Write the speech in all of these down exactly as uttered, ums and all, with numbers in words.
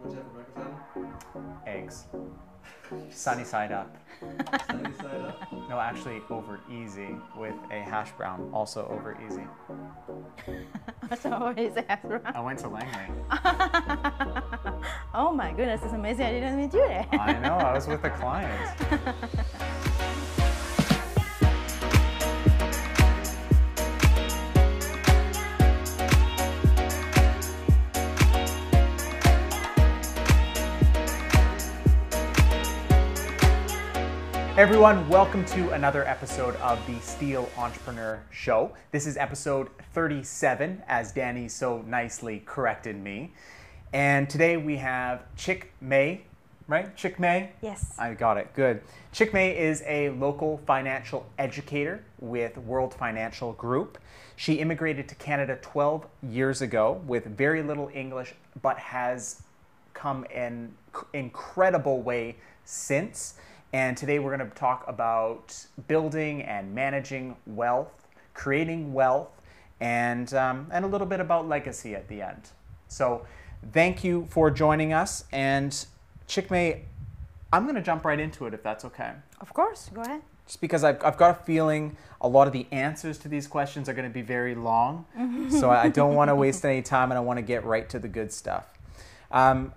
What'd you have for breakfast, Adam? Eggs. Sunny side up. Sunny side up? No, actually over easy with a hash brown. Also over easy. Also over easy hash brown? I went to Langley. Oh my goodness, it's amazing. I didn't even do that. I know, I was with a client. Everyone, welcome to another episode of the Steele Entrepreneur Show. This is episode thirty-seven, as Danny so nicely corrected me. And today we have Cik Mei, right? Cik Mei? Yes. I got it. Good. Cik Mei is a local financial educator with World Financial Group. She immigrated to Canada twelve years ago with very little English, but has come an incredible way since. And today we're going to talk about building and managing wealth, creating wealth, and, um, and a little bit about legacy at the end. So thank you for joining us. And Cik Mei, I'm going to jump right into it if that's okay. Of course, go ahead. Just because I've, I've got a feeling a lot of the answers to these questions are going to be very long. So I don't want to waste any time and I want to get right to the good stuff. Um,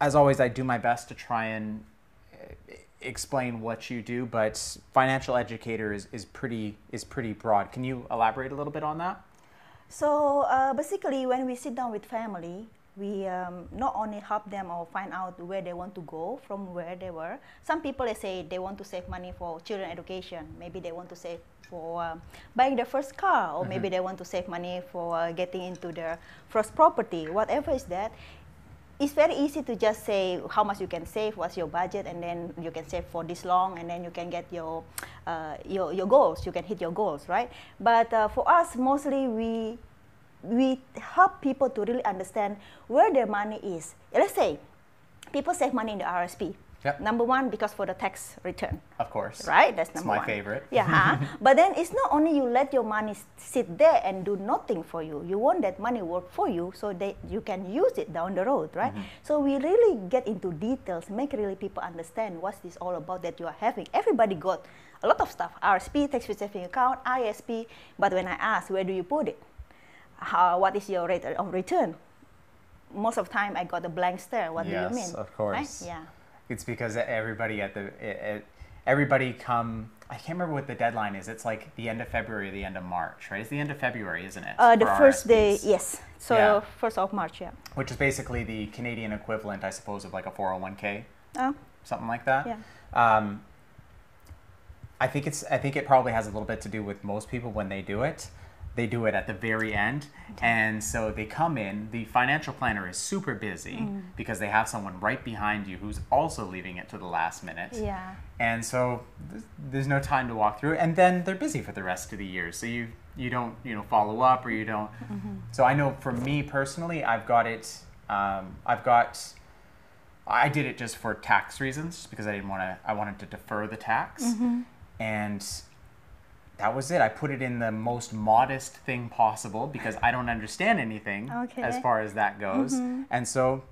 as always, I do my best to try and explain what you do, but financial educator is, is, pretty, is pretty broad. Can you elaborate a little bit on that? So uh, basically, when we sit down with family, we um, not only help them or find out where they want to go from where they were. Some people, they say they want to save money for children education. Maybe they want to save for uh, buying their first car, or mm-hmm. maybe they want to save money for uh, getting into their first property, whatever is that. It's very easy to just say how much you can save, what's your budget, and then you can save for this long, and then you can get your uh, your, your goals, you can hit your goals, right? But uh, for us, mostly we we help people to really understand where their money is. Let's say people save money in the R R S P. Yep. Number one, because for the tax return. Of course. Right? That's number one. It's my favorite. Yeah. Huh? But then it's not only you let your money sit there and do nothing for you. You want that money work for you so that you can use it down the road, right? Mm-hmm. So we really get into details, make really people understand what's this all about that you are having. Everybody got a lot of stuff, R R S P, tax-free saving account, I S P. But when I ask, where do you put it? How, what is your rate of return? Most of the time I got a blank stare. What yes, do you mean? Yes, of course. Right? Yeah. It's because everybody at the it, everybody come. I can't remember what the deadline is. It's like the end of February, the end of March, right? It's the end of February, isn't it? Uh, the first R S Ps. Day, yes. So yeah. first of March, yeah. Which is basically the Canadian equivalent, I suppose, of like a four oh one K, oh. something like that. Yeah. Um, I think it's. I think it probably has a little bit to do with most people when they do it. They do it at the very end, and so they come in. The financial planner is super busy mm. because they have someone right behind you who's also leaving it to the last minute. Yeah. And so th there's no time to walk through, and then they're busy for the rest of the year. So you you don't you know follow up or you don't. Mm-hmm. So I know for me personally, I've got it. Um, I've got. I did it just for tax reasons, just because I didn't want to. I wanted to defer the tax, mm-hmm. and. That was it. I put it in the most modest thing possible because I don't understand anything okay. as far as that goes. Mm-hmm. And so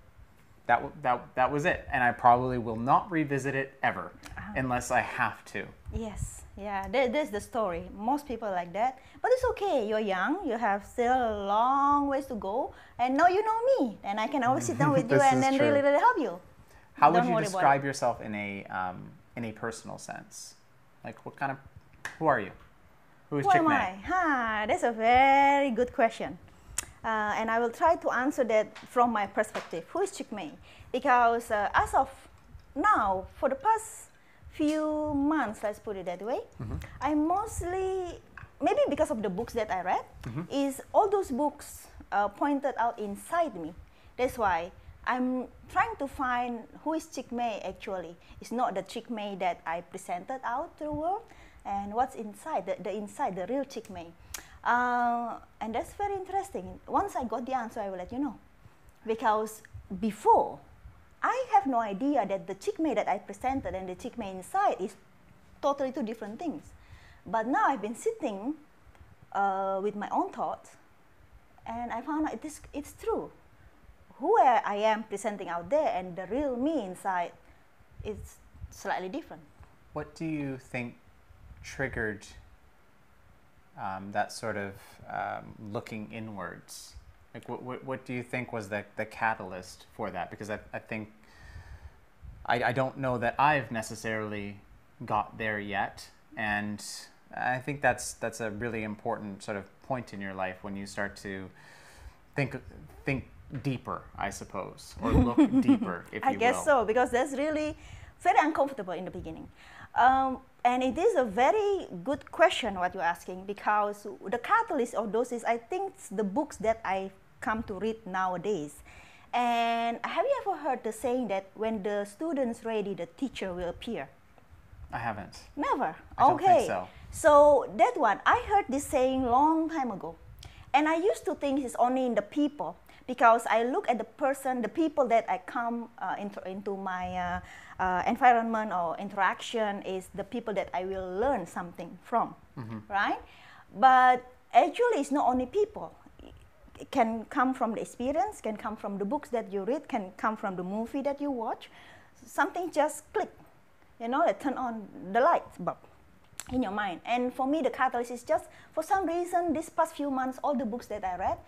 that, that, that was it. And I probably will not revisit it ever oh. unless I have to. Yes. Yeah. That, that's the story. Most people are like that. But it's okay. You're young. You have still a long ways to go. And now you know me. And I can always sit down with you and then true. really, really help you. How don't would you describe yourself in a, um, in a personal sense? Like what kind of, who are you? Who is Cik Mei? Huh, that's a very good question. Uh, and I will try to answer that from my perspective. Who is Cik Mei? Because uh, as of now, for the past few months, let's put it that way, mm-hmm. I mostly, maybe because of the books that I read, mm-hmm. is all those books uh, pointed out inside me. That's why I'm trying to find who is Cik Mei actually. It's not the Cik Mei that I presented out to the world. And what's inside, the, the inside, the real Cik Mei. Uh, and that's very interesting. Once I got the answer, I will let you know. Because before, I have no idea that the Cik Mei that I presented and the Cik Mei inside is totally two different things. But now I've been sitting uh, with my own thoughts, and I found out it is, it's true. who I am presenting out there and the real me inside is slightly different. What do you think triggered um, that sort of um, looking inwards? Like, what, what, what do you think was the, the catalyst for that? Because I, I think, I, I don't know that I've necessarily got there yet. And I think that's, that's a really important sort of point in your life when you start to think, think deeper, I suppose, or look deeper, if you will. I guess so, because that's really very uncomfortable in the beginning. Um, and it is a very good question what you're asking, because the catalyst of those is, I think, the books that I come to read nowadays. And have you ever heard the saying that when the student's ready, the teacher will appear? I haven't. Never? I okay. Don't think so. So that one, I heard this saying long time ago. And I used to think it's only in the people, because I look at the person, the people that I come uh, into, into my uh, uh, environment or interaction is the people that I will learn something from, mm-hmm. right? But actually, it's not only people. It can come from the experience, can come from the books that you read, can come from the movie that you watch. Something just click, you know, it turn on the light bulb in your mind. And for me, the catalyst is just, for some reason, these past few months, all the books that I read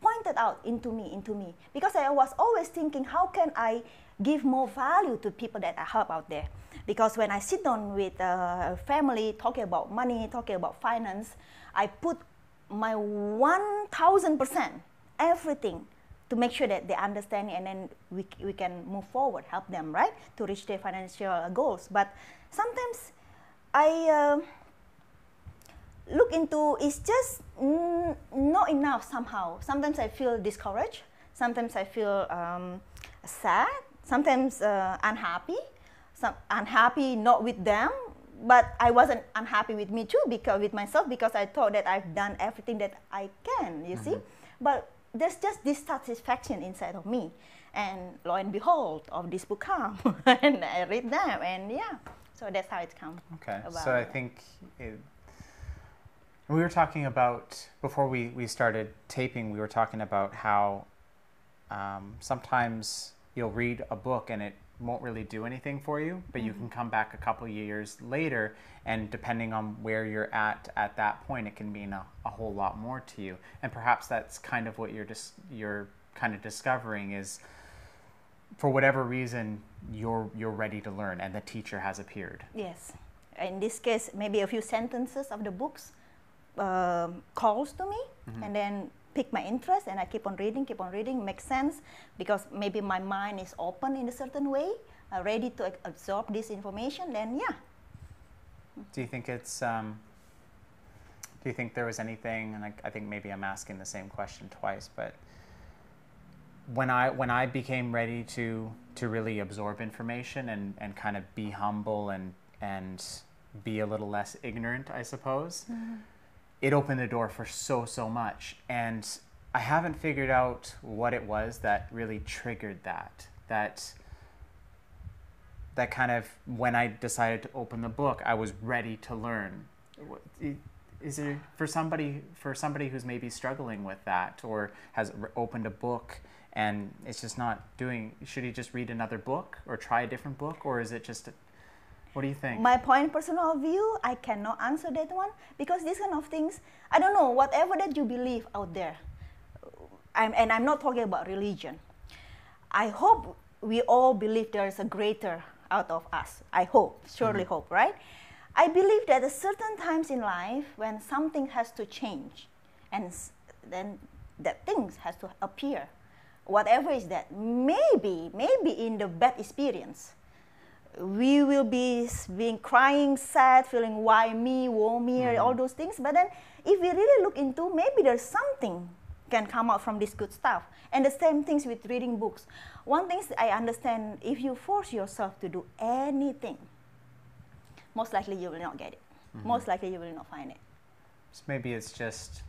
pointed out into me, into me. Because I was always thinking, how can I give more value to people that I help out there? Because when I sit down with a family talking about money, talking about finance, I put my one thousand percent everything to make sure that they understand, and then we, we can move forward, help them, right, to reach their financial goals. But sometimes I uh, look into, it's just mm, not enough somehow. Sometimes I feel discouraged, sometimes I feel um, sad, sometimes uh, unhappy, some unhappy not with them, but I wasn't unhappy with me too, because with myself, because I thought that I've done everything that I can, you mm-hmm. see. But there's just this satisfaction inside of me. And lo and behold, of this book come, and I read them, and yeah. So that's how it's come okay. about. So I think it, we were talking about, before we, we started taping, we were talking about how um, sometimes you'll read a book and it won't really do anything for you, but mm-hmm. you can come back a couple years later, and depending on where you're at at that point, it can mean a, a whole lot more to you. And perhaps that's kind of what you're just you're kind of discovering is, for whatever reason, you're you're ready to learn, and the teacher has appeared. Yes, in this case, maybe a few sentences of the books uh, calls to me, mm-hmm. and then pick my interest, and I keep on reading, keep on reading, makes sense, because maybe my mind is open in a certain way, uh, ready to absorb this information, then yeah. Do you think it's, um, do you think there was anything, and I, I think maybe I'm asking the same question twice, but when I, when I became ready to, to really absorb information and, and kind of be humble and, and be a little less ignorant, I suppose, mm-hmm. it opened the door for so, so much. And I haven't figured out what it was that really triggered that. That, that kind of, when I decided to open the book, I was ready to learn. Is there, for somebody, for somebody who's maybe struggling with that, or has opened a book and it's just not doing, should he just read another book or try a different book? Or is it just a, what do you think? My point, personal view, I cannot answer that one, because these kind of things, I don't know, whatever that you believe out there, I'm, and I'm not talking about religion. I hope we all believe there is a greater out of us. I hope, surely mm-hmm. hope, right? I believe that at certain times in life when something has to change, and then that things has to appear, whatever is that, maybe, maybe in the bad experience, we will be being crying, sad, feeling why me, woe me, mm-hmm. all those things. But then if we really look into, maybe there's something can come out from this good stuff. And the same things with reading books. One thing I understand, if you force yourself to do anything, most likely you will not get it. Mm-hmm. Most likely you will not find it. So maybe it's just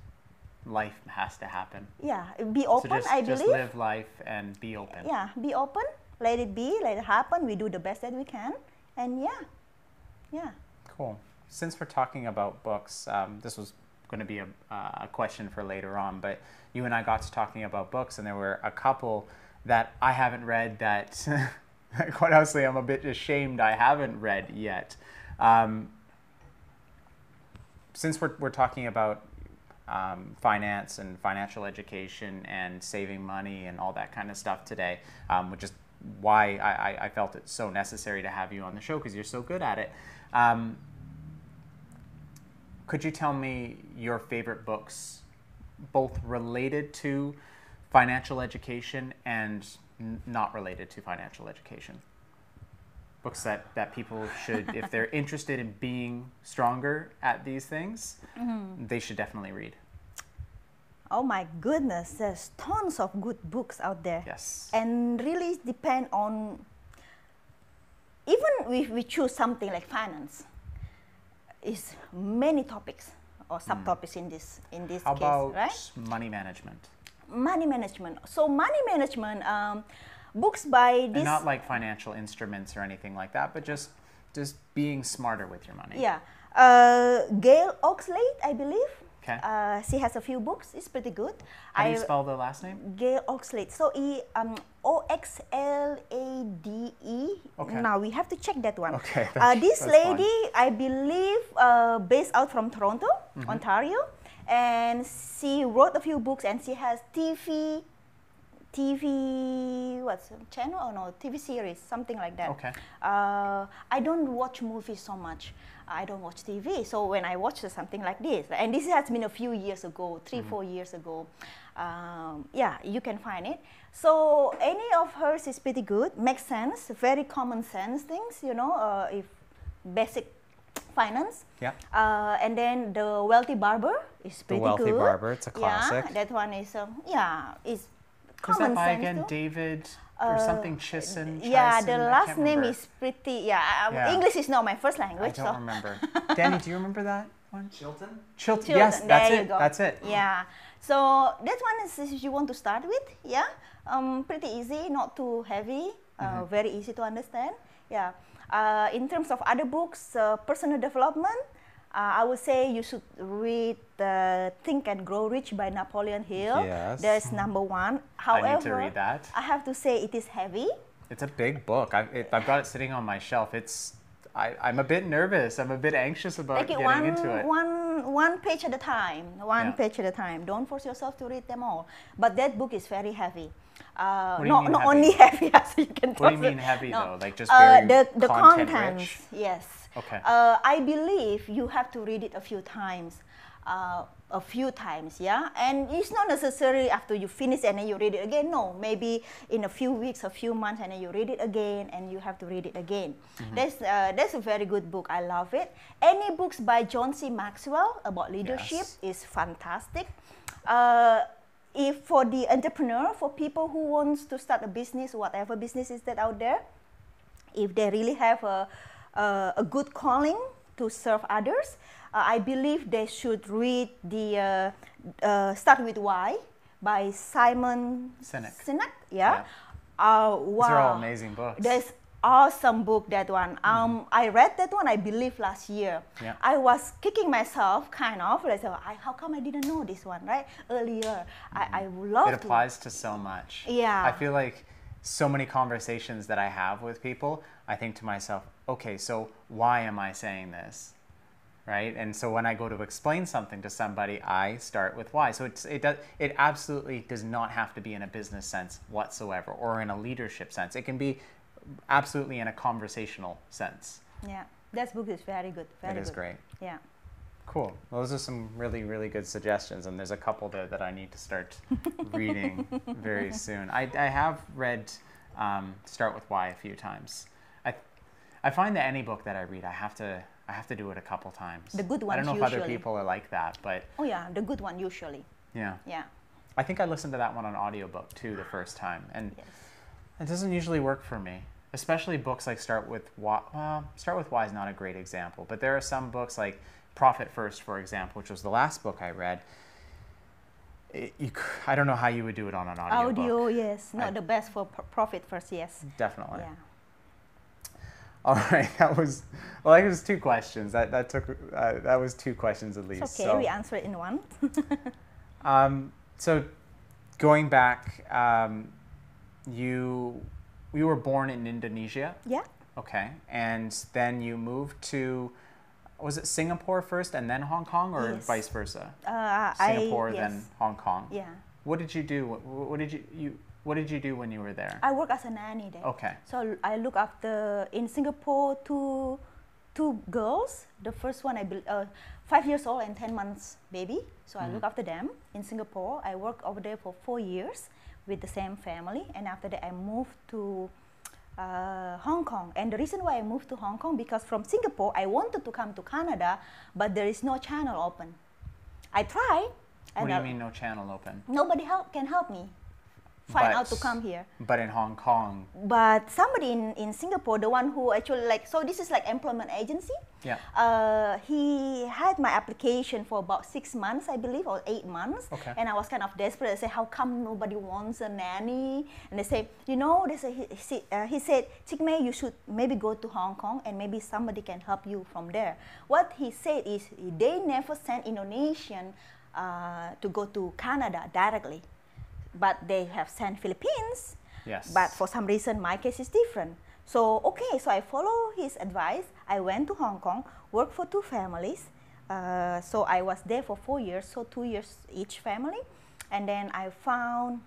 life has to happen. Yeah, be open, so just, I believe. Just live life and be open. Yeah, be open. Let it be, let it happen, we do the best that we can, and yeah, yeah. Cool. Since we're talking about books, um, this was going to be a, uh, a question for later on, but you and I got to talking about books, and there were a couple that I haven't read that, quite honestly, I'm a bit ashamed I haven't read yet. Um, since we're, we're talking about um, finance and financial education and saving money and all that kind of stuff today, um, which is why I, I felt it's so necessary to have you on the show because you're so good at it. Um, could you tell me your favorite books, both related to financial education and not related to financial education? Books that, that people should, if they're interested in being stronger at these things, mm-hmm. they should definitely read. Oh my goodness, there's tons of good books out there. Yes. And really depend on, even if we choose something like finance, it's many topics or subtopics mm. in this in this How case, about right? money management? Money management. So money management, um, books by this... And not like financial instruments or anything like that, but just, just being smarter with your money. Yeah. Uh, Gail Oxlade, I believe. Okay. Uh, she has a few books. It's pretty good. How do you I, spell the last name? Gail Oxlade. So E um, O X L A D E. Okay. Now we have to check that one. Okay. That, uh, this lady, fun. I believe, uh, based out from Toronto, mm-hmm. Ontario, and she wrote a few books. And she has T V, T V what's channel or no T V series, something like that. Okay. Uh, I don't watch movies so much. I don't watch T V, so when I watch something like this, and this has been a few years ago, three, mm-hmm. four years ago, um, yeah, you can find it. So any of hers is pretty good, makes sense, very common sense things, you know, uh, if basic finance. Yeah. Uh, and then the Wealthy Barber is pretty good. The Wealthy good. Barber, it's a classic. Yeah, that one is, um, yeah, is common sense. Who's that by again, too? David? Or something Chisholm. Yeah, the last name is pretty, yeah, um, yeah. English is not my first language. I don't so. remember. Danny, do you remember that one? Chilton? Chilton, Chilton. Yes, that's it, go. that's it. Yeah, so that one is if you want to start with, yeah. Um, pretty easy, not too heavy, uh, mm-hmm. very easy to understand, yeah. Uh, in terms of other books, uh, personal development, Uh, I would say you should read uh, Think and Grow Rich by Napoleon Hill. Yes. That's number one. However, I need to read that. I have to say it is heavy. It's a big book. I've, it, I've got it sitting on my shelf. It's, I, I'm a bit nervous. I'm a bit anxious about like getting one, into it. One, one page at a time. One yeah. page at a time. Don't force yourself to read them all. But that book is very heavy. Uh, what do you not mean not heavy? only heavy as you can What do you mean heavy no. though? Like just very uh, the, the content contents, rich? Yes. Okay. Uh, I believe you have to read it a few times, uh, a few times, yeah? And it's not necessarily after you finish and then you read it again. No, maybe in a few weeks, a few months, and then you read it again, and you have to read it again. Mm-hmm. That's, uh, that's a very good book. I love it. Any books by John C. Maxwell about leadership yes. is fantastic. Uh, if for the entrepreneur, for people who wants to start a business, whatever business is that out there, if they really have a... Uh, a good calling to serve others, uh, I believe they should read the uh, uh, Start With Why by Simon Sinek. Sinek, yeah. yeah. Uh, wow. These are all amazing books. That's awesome book, that one. Um, mm-hmm. I read that one, I believe, last year. Yeah. I was kicking myself, kind of. Like, I, how come I didn't know this one, right? Earlier. Mm-hmm. I, I love it. It applies to so much. Yeah. I feel like so many conversations that I have with people, I think to myself, okay, so why am I saying this, right? And so when I go to explain something to somebody, I start with why. So it's, it, does, it absolutely does not have to be in a business sense whatsoever or in a leadership sense. It can be absolutely in a conversational sense. Yeah, that book is very good. Very it is good. great. Yeah. Cool. Well, those are some really, really good suggestions, and there's a couple there that I need to start reading very soon. I, I have read um, Start With Why a few times. I find that any book that I read, I have to I have to do it a couple times. The good ones usually. I don't know usually. if other people are like that, but... Oh yeah, the good one usually. Yeah. Yeah. I think I listened to that one on audiobook too the first time, and yes. it doesn't usually work for me, especially books like Start With Why. Well, Start With Why is not a great example, but there are some books like Profit First, for example, which was the last book I read. It, you, I don't know how you would do it on an audiobook. Audio, yes. Not I, the best for Profit First, yes. Definitely. Yeah. All right, that was, well, that was two questions. That that took, uh, that was two questions at least. It's okay, so, we answer it in one. um, so going back, um, you you were born in Indonesia? Yeah. Okay. And then you moved to, was it Singapore first and then Hong Kong, or yes. vice versa? Uh, Singapore, I, yes. then Hong Kong. Yeah. What did you do? What, what did you, you What did you do when you were there? I work as a nanny there. Okay. So I look after, in Singapore, two two girls. The first one, I uh, five years old and ten months baby. So mm-hmm. I look after them. In Singapore, I work over there for four years with the same family. And after that, I moved to uh, Hong Kong. And the reason why I moved to Hong Kong, because from Singapore, I wanted to come to Canada, but there is no channel open. I tried. What do you mean no channel open? Nobody help can help me. Find but, out to come here. But in Hong Kong. But somebody in, in Singapore, the one who actually like, so this is like employment agency. Yeah. Uh, he had my application for about six months, I believe, or eight months. Okay. And I was kind of desperate. I said, how come nobody wants a nanny? And they say, you know, they say, he, uh, he said, Cik Mei, you should maybe go to Hong Kong and maybe somebody can help you from there. What he said is they never send Indonesian uh, to go to Canada directly. But they have sent Philippines. Yes. But for some reason, my case is different. So, okay, so I follow his advice. I went to Hong Kong, worked for two families. Uh, so I was there for four years, so two years each family. And then I found,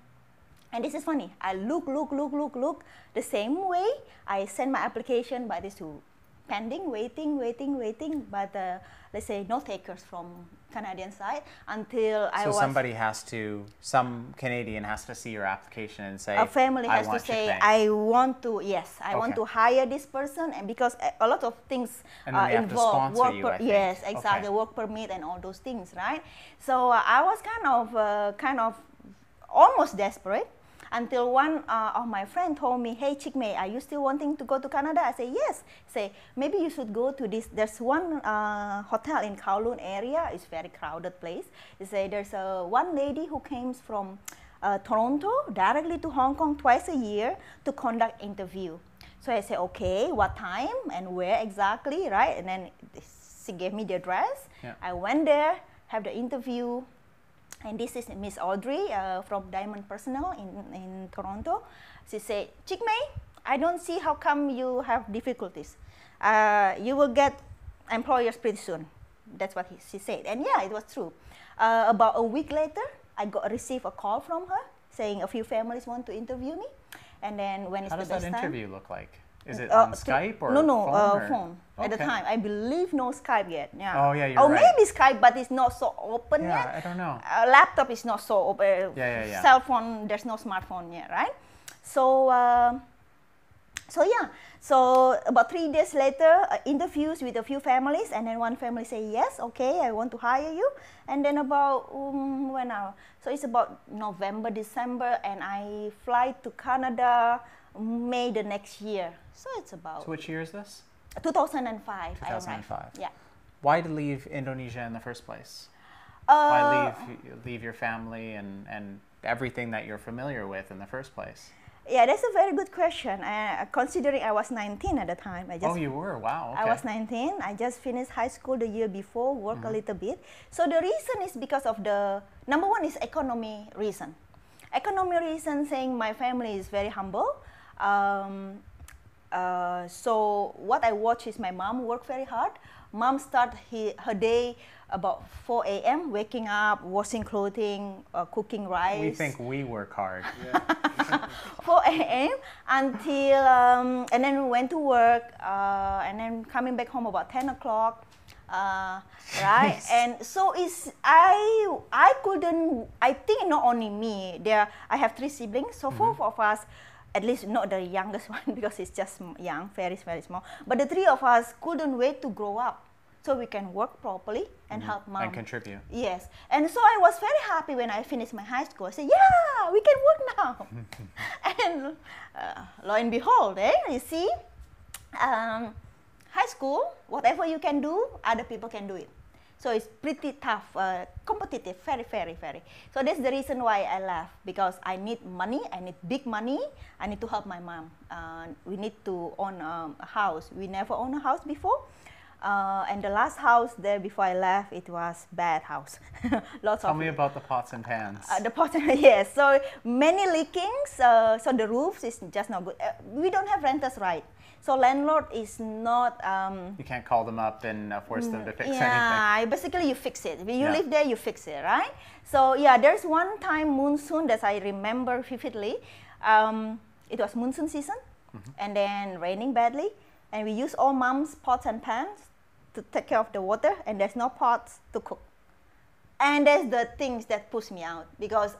and this is funny, I look, look, look, look, look, the same way. I sent my application, but it's pending, waiting, waiting, waiting. But uh, let's say no takers from Canadian side until I so was... So somebody has to, some Canadian has to see your application and say, a family has to say, Chik Mei. I want to, yes, I okay. want to hire this person, and because a lot of things are uh, involved. Work you, per, yes, exactly, okay. work permit and all those things, right? So uh, I was kind of, uh, kind of almost desperate until one uh, of my friend told me, hey, Cik Mei, are you still wanting to go to Canada? I say, yes. Say, maybe you should go to this. There's one uh, hotel in Kowloon area. It's a very crowded place. You say, there's a, one lady who came from uh, Toronto directly to Hong Kong twice a year to conduct interview. So I say, okay, what time and where exactly, right? And then she gave me the address. Yeah. I went there, have the interview. And this is Miss Audrey uh, from Diamond Personnel in, in Toronto. She said, Cik Mei, I don't see how come you have difficulties. Uh, you will get employers pretty soon. That's what he, she said. And yeah, it was true. Uh, about a week later, I got received a call from her saying a few families want to interview me. And then when it's the best time. How does that interview look like? Is it on uh, Skype or no, no, phone? Uh, phone. Okay. At the time, I believe no Skype yet. Yeah. Oh yeah, you're or right. Or maybe Skype, but it's not so open yeah, yet. Yeah, I don't know. Uh, laptop is not so open. Yeah, yeah, yeah. Cell phone, there's no smartphone yet, right? So, uh, so yeah. So about three days later, uh, interviews with a few families, and then one family say yes, okay, I want to hire you. And then about um, when now? So it's about November, December, and I fly to Canada. May the next year. So it's about... So which year is this? two thousand five. two thousand five. Yeah. Why to leave Indonesia in the first place? Uh, Why leave, leave your family and, and everything that you're familiar with in the first place? Yeah, that's a very good question. Uh, considering I was nineteen at the time. I just, oh, you were? Wow. Okay. I was nineteen. I just finished high school the year before, worked mm-hmm. a little bit. So the reason is because of the... Number one is economy reason. Economy reason saying my family is very humble. Um, uh, so what I watch is my mom work very hard. Mom start he, her day about four A M waking up, washing clothing, uh, cooking rice. We think we work hard. four A M until um, and then we went to work uh, and then coming back home about ten o'clock. Uh, right, yes. And so it's I I couldn't. I think not only me. There I have three siblings, so mm-hmm. four of us. At least not the youngest one because it's just young, very, very small. But the three of us couldn't wait to grow up so we can work properly and mm-hmm. help mom. And contribute. Yes. And so I was very happy when I finished my high school. I said, yeah, we can work now. And uh, lo and behold, eh, you see, um, high school, whatever you can do, other people can do it. So it's pretty tough, uh, competitive, very, very, very. So that's the reason why I left, because I need money, I need big money, I need to help my mom. Uh, we need to own um, a house. We never owned a house before. Uh, and the last house there before I left, it was bad house. Lots Tell of me about the pots and pans. Uh, the pots and pans, yes. So many leakings, uh, so the roofs is just not good. Uh, we don't have renters' right. So landlord is not... Um, you can't call them up and uh, force them to fix yeah, anything. Yeah, basically you fix it. When you yeah. live there, you fix it, right? So yeah, there's one time monsoon that I remember vividly. Um, it was monsoon season, mm-hmm. and then raining badly. And we use all mom's pots and pans to take care of the water, and there's no pots to cook. And that's the things that push me out, because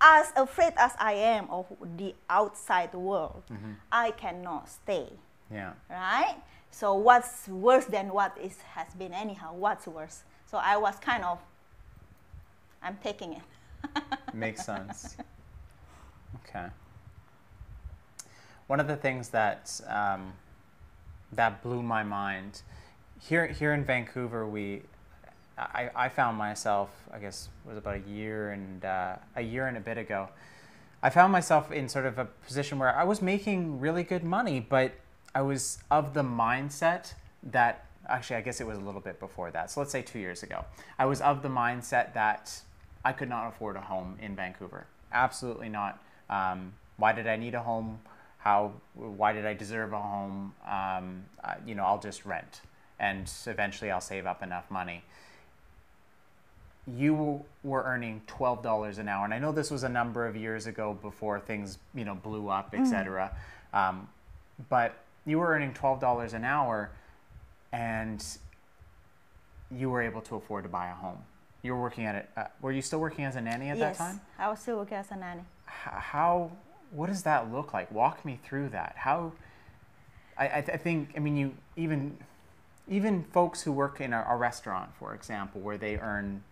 as afraid as I am of the outside world, mm-hmm. I cannot stay. Yeah. Right? So what's worse than what is has been anyhow? What's worse? So I was kind of, I'm taking it. Makes sense. Okay. One of the things that um, that blew my mind here here in Vancouver, we I, I found myself, I guess it was about a year and uh, a year and a bit ago, I found myself in sort of a position where I was making really good money, but I was of the mindset that, actually I guess it was a little bit before that, so let's say two years ago, I was of the mindset that I could not afford a home in Vancouver. Absolutely not. Um, why did I need a home? How? Why did I deserve a home? Um, uh, you know, I'll just rent, and eventually I'll save up enough money. You were earning twelve dollars an hour, and I know this was a number of years ago before things, you know, blew up, et cetera. Mm. Um, but you were earning twelve dollars an hour, and you were able to afford to buy a home. You were working at it. Uh, were you still working as a nanny at yes, that time? Yes, I was still working as a nanny. How? What does that look like? Walk me through that. How? I, I, th I think. I mean, you even even folks who work in a, a restaurant, for example, where they earn,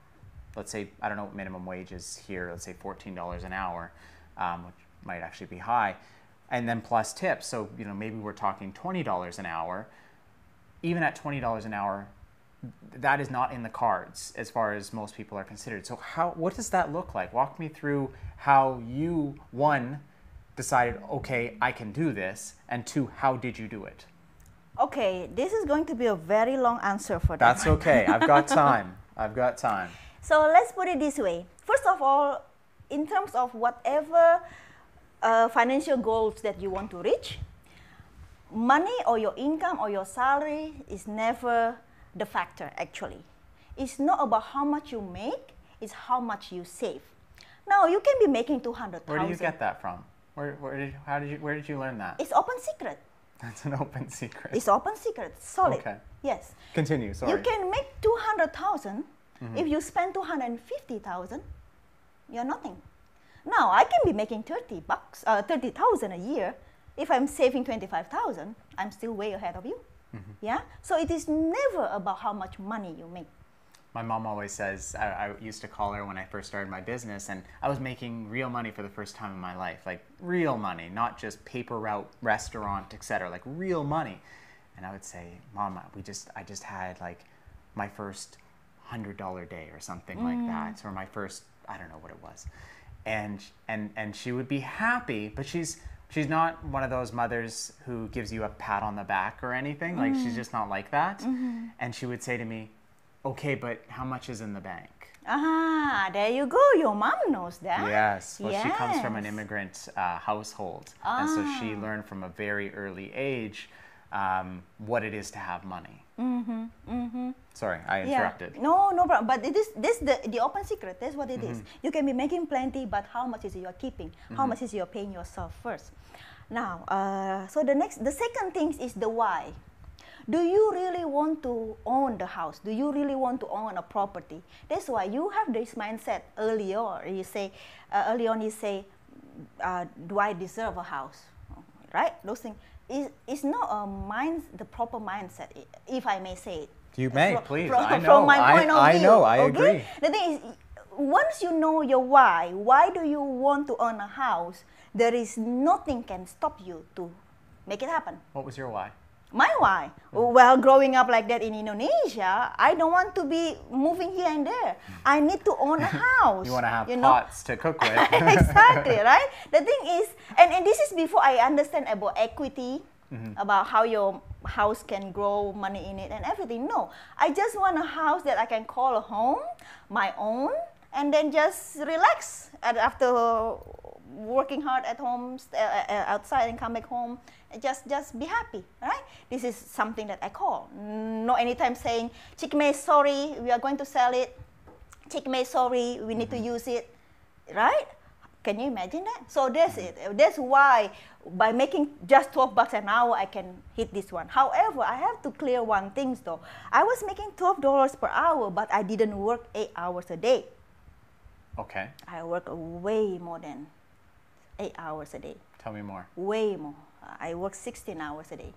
let's say, I don't know what minimum wage is here, let's say fourteen dollars an hour, um, which might actually be high, and then plus tips. So, you know, maybe we're talking twenty dollars an hour. Even at twenty dollars an hour, that is not in the cards as far as most people are considered. So how, what does that look like? Walk me through how you, one, decided, okay, I can do this, and two, how did you do it? Okay, this is going to be a very long answer for that. That's okay, I've got time, I've got time. So let's put it this way. First of all, in terms of whatever uh, financial goals that you want to reach, money or your income or your salary is never the factor, actually. It's not about how much you make, it's how much you save. Now, you can be making two hundred thousand dollars. Where do you get that from? Where, where, did, how did you, where did you learn that? It's open secret. That's an open secret. It's open secret, solid. Okay. Yes. Continue, sorry. You can make two hundred thousand dollars. Mm-hmm. If you spend two hundred fifty thousand dollars, you're nothing. Now, I can be making thirty bucks, uh, thirty thousand dollars a year. If I'm saving twenty-five thousand dollars, I'm still way ahead of you. Mm-hmm. Yeah? So it is never about how much money you make. My mom always says, I, I used to call her when I first started my business, and I was making real money for the first time in my life. Like real money, not just paper route, restaurant, et cetera. Like real money. And I would say, Mom, we just, I just had like my first one hundred dollar day or something mm. like that, or my first, I don't know what it was. And, and, and she would be happy, but she's, she's not one of those mothers who gives you a pat on the back or anything. Like mm. she's just not like that. Mm-hmm. And she would say to me, okay, but how much is in the bank? Ah, there you go. Your mom knows that. Yes. Well, yes. She comes from an immigrant uh, household. Ah. And so she learned from a very early age um, what it is to have money. Mm-hmm, mm-hmm. Sorry, I interrupted. Yeah. No, no problem. But it is this the the open secret. That's what it mm-hmm. is. You can be making plenty, but how much is you are keeping? How mm-hmm. much is you are paying yourself first? Now, uh, so the next, the second thing is the why. Do you really want to own the house? Do you really want to own a property? That's why you have this mindset earlier. You say uh, early on, you say, uh, "Do I deserve a house?" Right? Those things. It's, it's not a mind, the proper mindset, if I may say it. You may, from, please. From, I know. From my point I, of I view, know. I okay? agree. The thing is, once you know your why, why do you want to own a house? There is nothing can stop you to make it happen. What was your why? My why? Mm. Well, growing up like that in Indonesia, I don't want to be moving here and there. I need to own a house. You want to have you pots know? to cook with. Exactly, right? The thing is, and, and this is before I understand about equity, Mm-hmm. About how your house can grow money in it and everything. No, I just want a house that I can call a home, my own, and then just relax after working hard at home, outside, and come back home, just just be happy, right? This is something that I call. Not anytime saying, Cik Mei, sorry, we are going to sell it. Cik Mei, sorry, we need to use it, right? Can you imagine that? So that's it. That's why by making just twelve bucks an hour, I can hit this one. However, I have to clear one thing though. I was making twelve dollars per hour, but I didn't work eight hours a day. Okay. I work way more than eight hours a day. Tell me more. Way more. I work sixteen hours a day.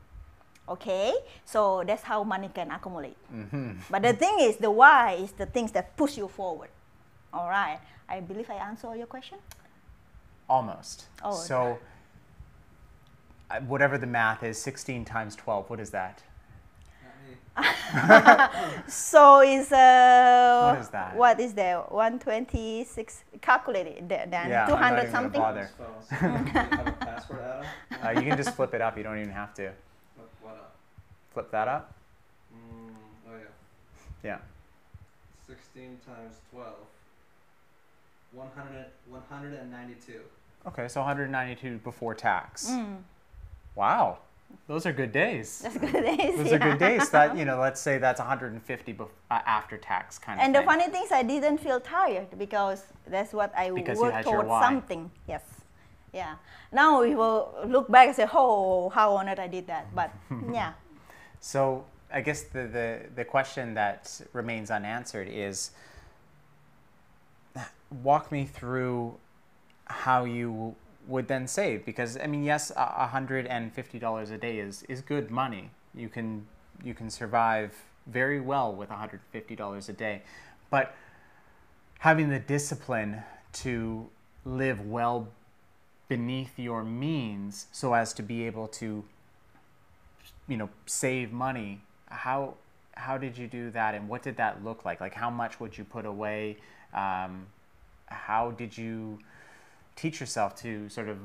Okay, so that's how money can accumulate. Mm-hmm. But the thing is, the why is the things that push you forward. All right. I believe I answered your question. Almost. Oh, so uh, whatever the math is, sixteen times twelve, what is that? So it's uh, what is that? What is there? one twenty-six. Calculate it, Dan. Yeah, two hundred something. I'm not even gonna bother. Do you have a password, Adam? Uh, you can just flip it up. You don't even have to. Flip what up? Flip that up. Mm, oh yeah. Yeah. sixteen times twelve. one hundred, one ninety-two. Okay, so one hundred ninety-two before tax. Mm. Wow, those are good days. That's good days. Those yeah. are good days. That, you know, let's say that's one hundred fifty bef uh, after tax kind and of. And the funny thing is, I didn't feel tired because that's what I because worked towards something. Yes, yeah. Now we will look back and say, oh, how honored I did that. But yeah. So I guess the the the question that remains unanswered is, walk me through how you would then save, because I mean, yes, a hundred and fifty dollars a day is is good money. You can you can survive very well with a hundred and fifty dollars a day, but having the discipline to live well beneath your means, so as to be able to, you know, save money. How how did you do that, and what did that look like? Like, how much would you put away? Um, how did you teach yourself to sort of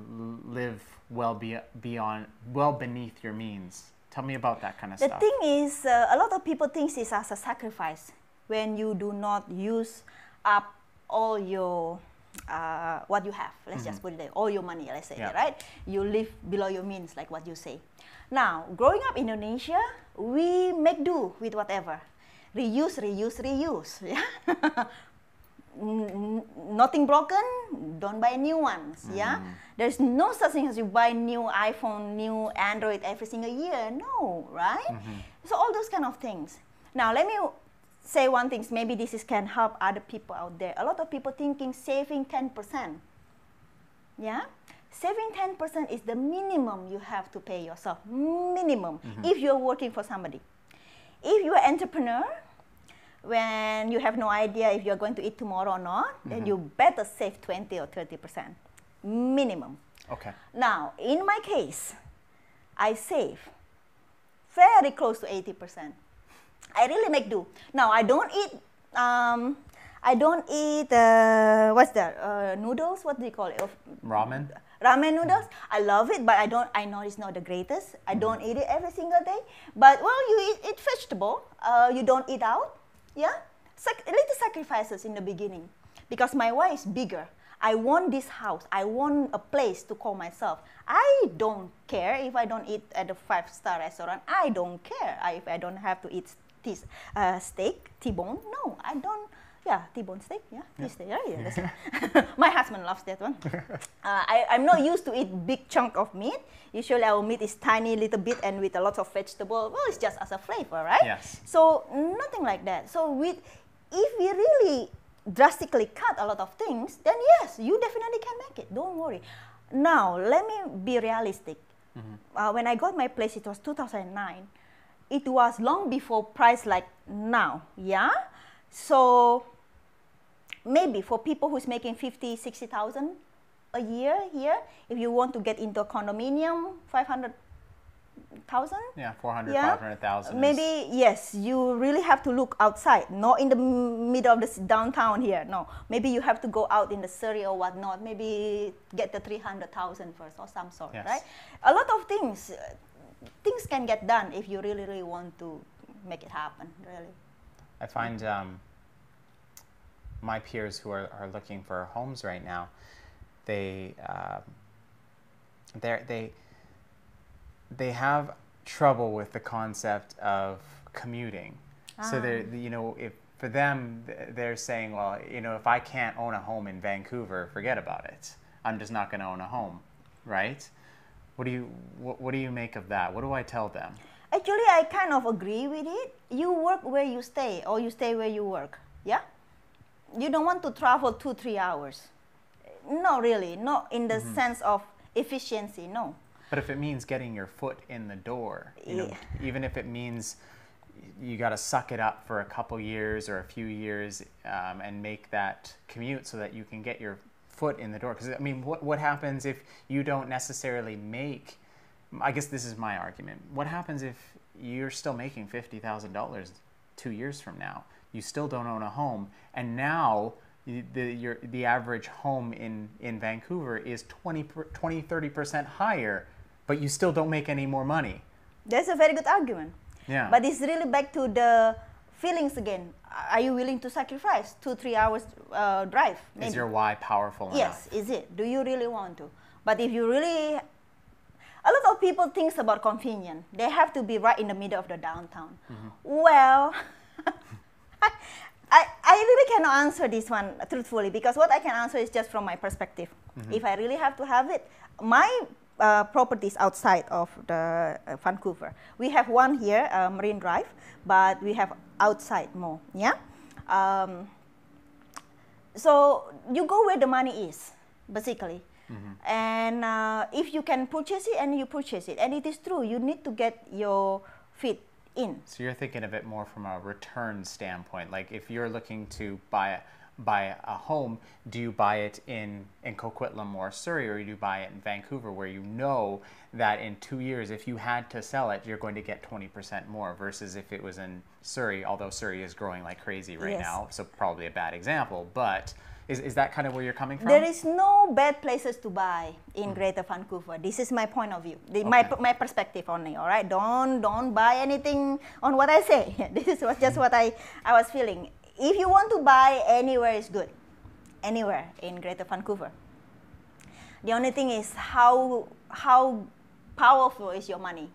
live well be beyond, well beneath your means? Tell me about that kind of the stuff. The thing is, uh, a lot of people think it's as a sacrifice when you do not use up all your, uh, what you have. Let's mm-hmm. just put it there, all your money, let's say, yeah. right? You live below your means, like what you say. Now, growing up in Indonesia, we make do with whatever. Reuse, reuse, reuse. Yeah. Nothing broken, don't buy new ones, yeah? Mm. There's no such thing as you buy new iPhone, new Android every single year, no, right? Mm-hmm. So all those kind of things. Now, let me say one thing, maybe this is, can help other people out there. A lot of people thinking saving ten percent, yeah? Saving ten percent is the minimum you have to pay yourself, minimum, mm-hmm. if you're working for somebody. If you're an entrepreneur, when you have no idea if you're going to eat tomorrow or not, mm-hmm. then you better save twenty or thirty percent minimum. Okay. Now, in my case, I save very close to eighty percent. I really make do. Now, I don't eat, um, I don't eat, uh, what's that, uh, noodles, what do you call it? Ramen? Ramen noodles, I love it, but I don't. I know it's not the greatest. I don't eat it every single day. But, well, you eat, eat vegetable, uh, you don't eat out. Yeah, Sac little sacrifices in the beginning, because my why is bigger. I want this house. I want a place to call myself. I don't care if I don't eat at a five-star restaurant. I don't care if I don't have to eat this uh, steak, T-bone. No, I don't. Yeah, T-bone steak. Yeah, yeah. Steak. Yeah, yeah, that's it. My husband loves that one. uh, I, I'm not used to eat big chunk of meat. Usually our meat is tiny little bit and with a lot of vegetable. Well, it's just as a flavor, right? Yes. So nothing like that. So with, if we really drastically cut a lot of things, then yes, you definitely can make it. Don't worry. Now, let me be realistic. Mm-hmm. uh, when I got my place, it was two thousand nine. It was long before price like now, yeah? So maybe for people who's making fifty, sixty thousand a year here, if you want to get into a condominium, five hundred thousand? Yeah, four hundred, yeah. five hundred thousand. Maybe, yes, you really have to look outside, not in the middle of the downtown here, no. Maybe you have to go out in the Surrey or whatnot, maybe get the three hundred thousand first or some sort, yes. right? A lot of things things can get done if you really, really want to make it happen, really. I find um, my peers who are, are looking for homes right now, they, uh, they, they have trouble with the concept of commuting. Ah. So they're, you know, if, for them, they're saying, well, you know, if I can't own a home in Vancouver, forget about it. I'm just not going to own a home, right? What do you, what, what do you make of that? What do I tell them? Actually, I kind of agree with it. You work where you stay, or you stay where you work, yeah? You don't want to travel two, three hours. No, really, not in the mm-hmm. sense of efficiency, no. But if it means getting your foot in the door, you know, yeah. even if it means you got to suck it up for a couple years or a few years um, and make that commute so that you can get your foot in the door. Because, I mean, what, what happens if you don't necessarily make, I guess this is my argument, what happens if you're still making fifty thousand dollars two years from now? You still don't own a home, and now the, your, the average home in, in Vancouver is twenty, thirty percent higher, but you still don't make any more money. That's a very good argument. Yeah. But it's really back to the feelings again. Are you willing to sacrifice two, three hours uh, drive? Maybe. Is your why powerful enough? Yes, is it? Do you really want to? But if you really... A lot of people think about convenience. They have to be right in the middle of the downtown. Mm-hmm. Well, I, I, I really cannot answer this one truthfully, because what I can answer is just from my perspective. Mm-hmm. If I really have to have it, my... Uh, properties outside of the uh, Vancouver. We have one here, uh, Marine Drive, but we have outside more. Yeah. Um, so you go where the money is, basically. Mm-hmm. And uh, if you can purchase it, and you purchase it, and it is true, you need to get your feet in. So you're thinking of it more from a return standpoint. Like if you're looking to buy a buy a home, do you buy it in, in Coquitlam or Surrey, or do you buy it in Vancouver, where you know that in two years, if you had to sell it, you're going to get twenty percent more, versus if it was in Surrey, although Surrey is growing like crazy right yes. now, so probably a bad example, but is, is that kind of where you're coming from? There is no bad places to buy in mm. Greater Vancouver. This is my point of view, the, okay. my, my perspective only, all right? Don't, don't buy anything on what I say. This is what, just what I, I was feeling. If you want to buy, anywhere is good. Anywhere in Greater Vancouver. The only thing is how, how powerful is your money,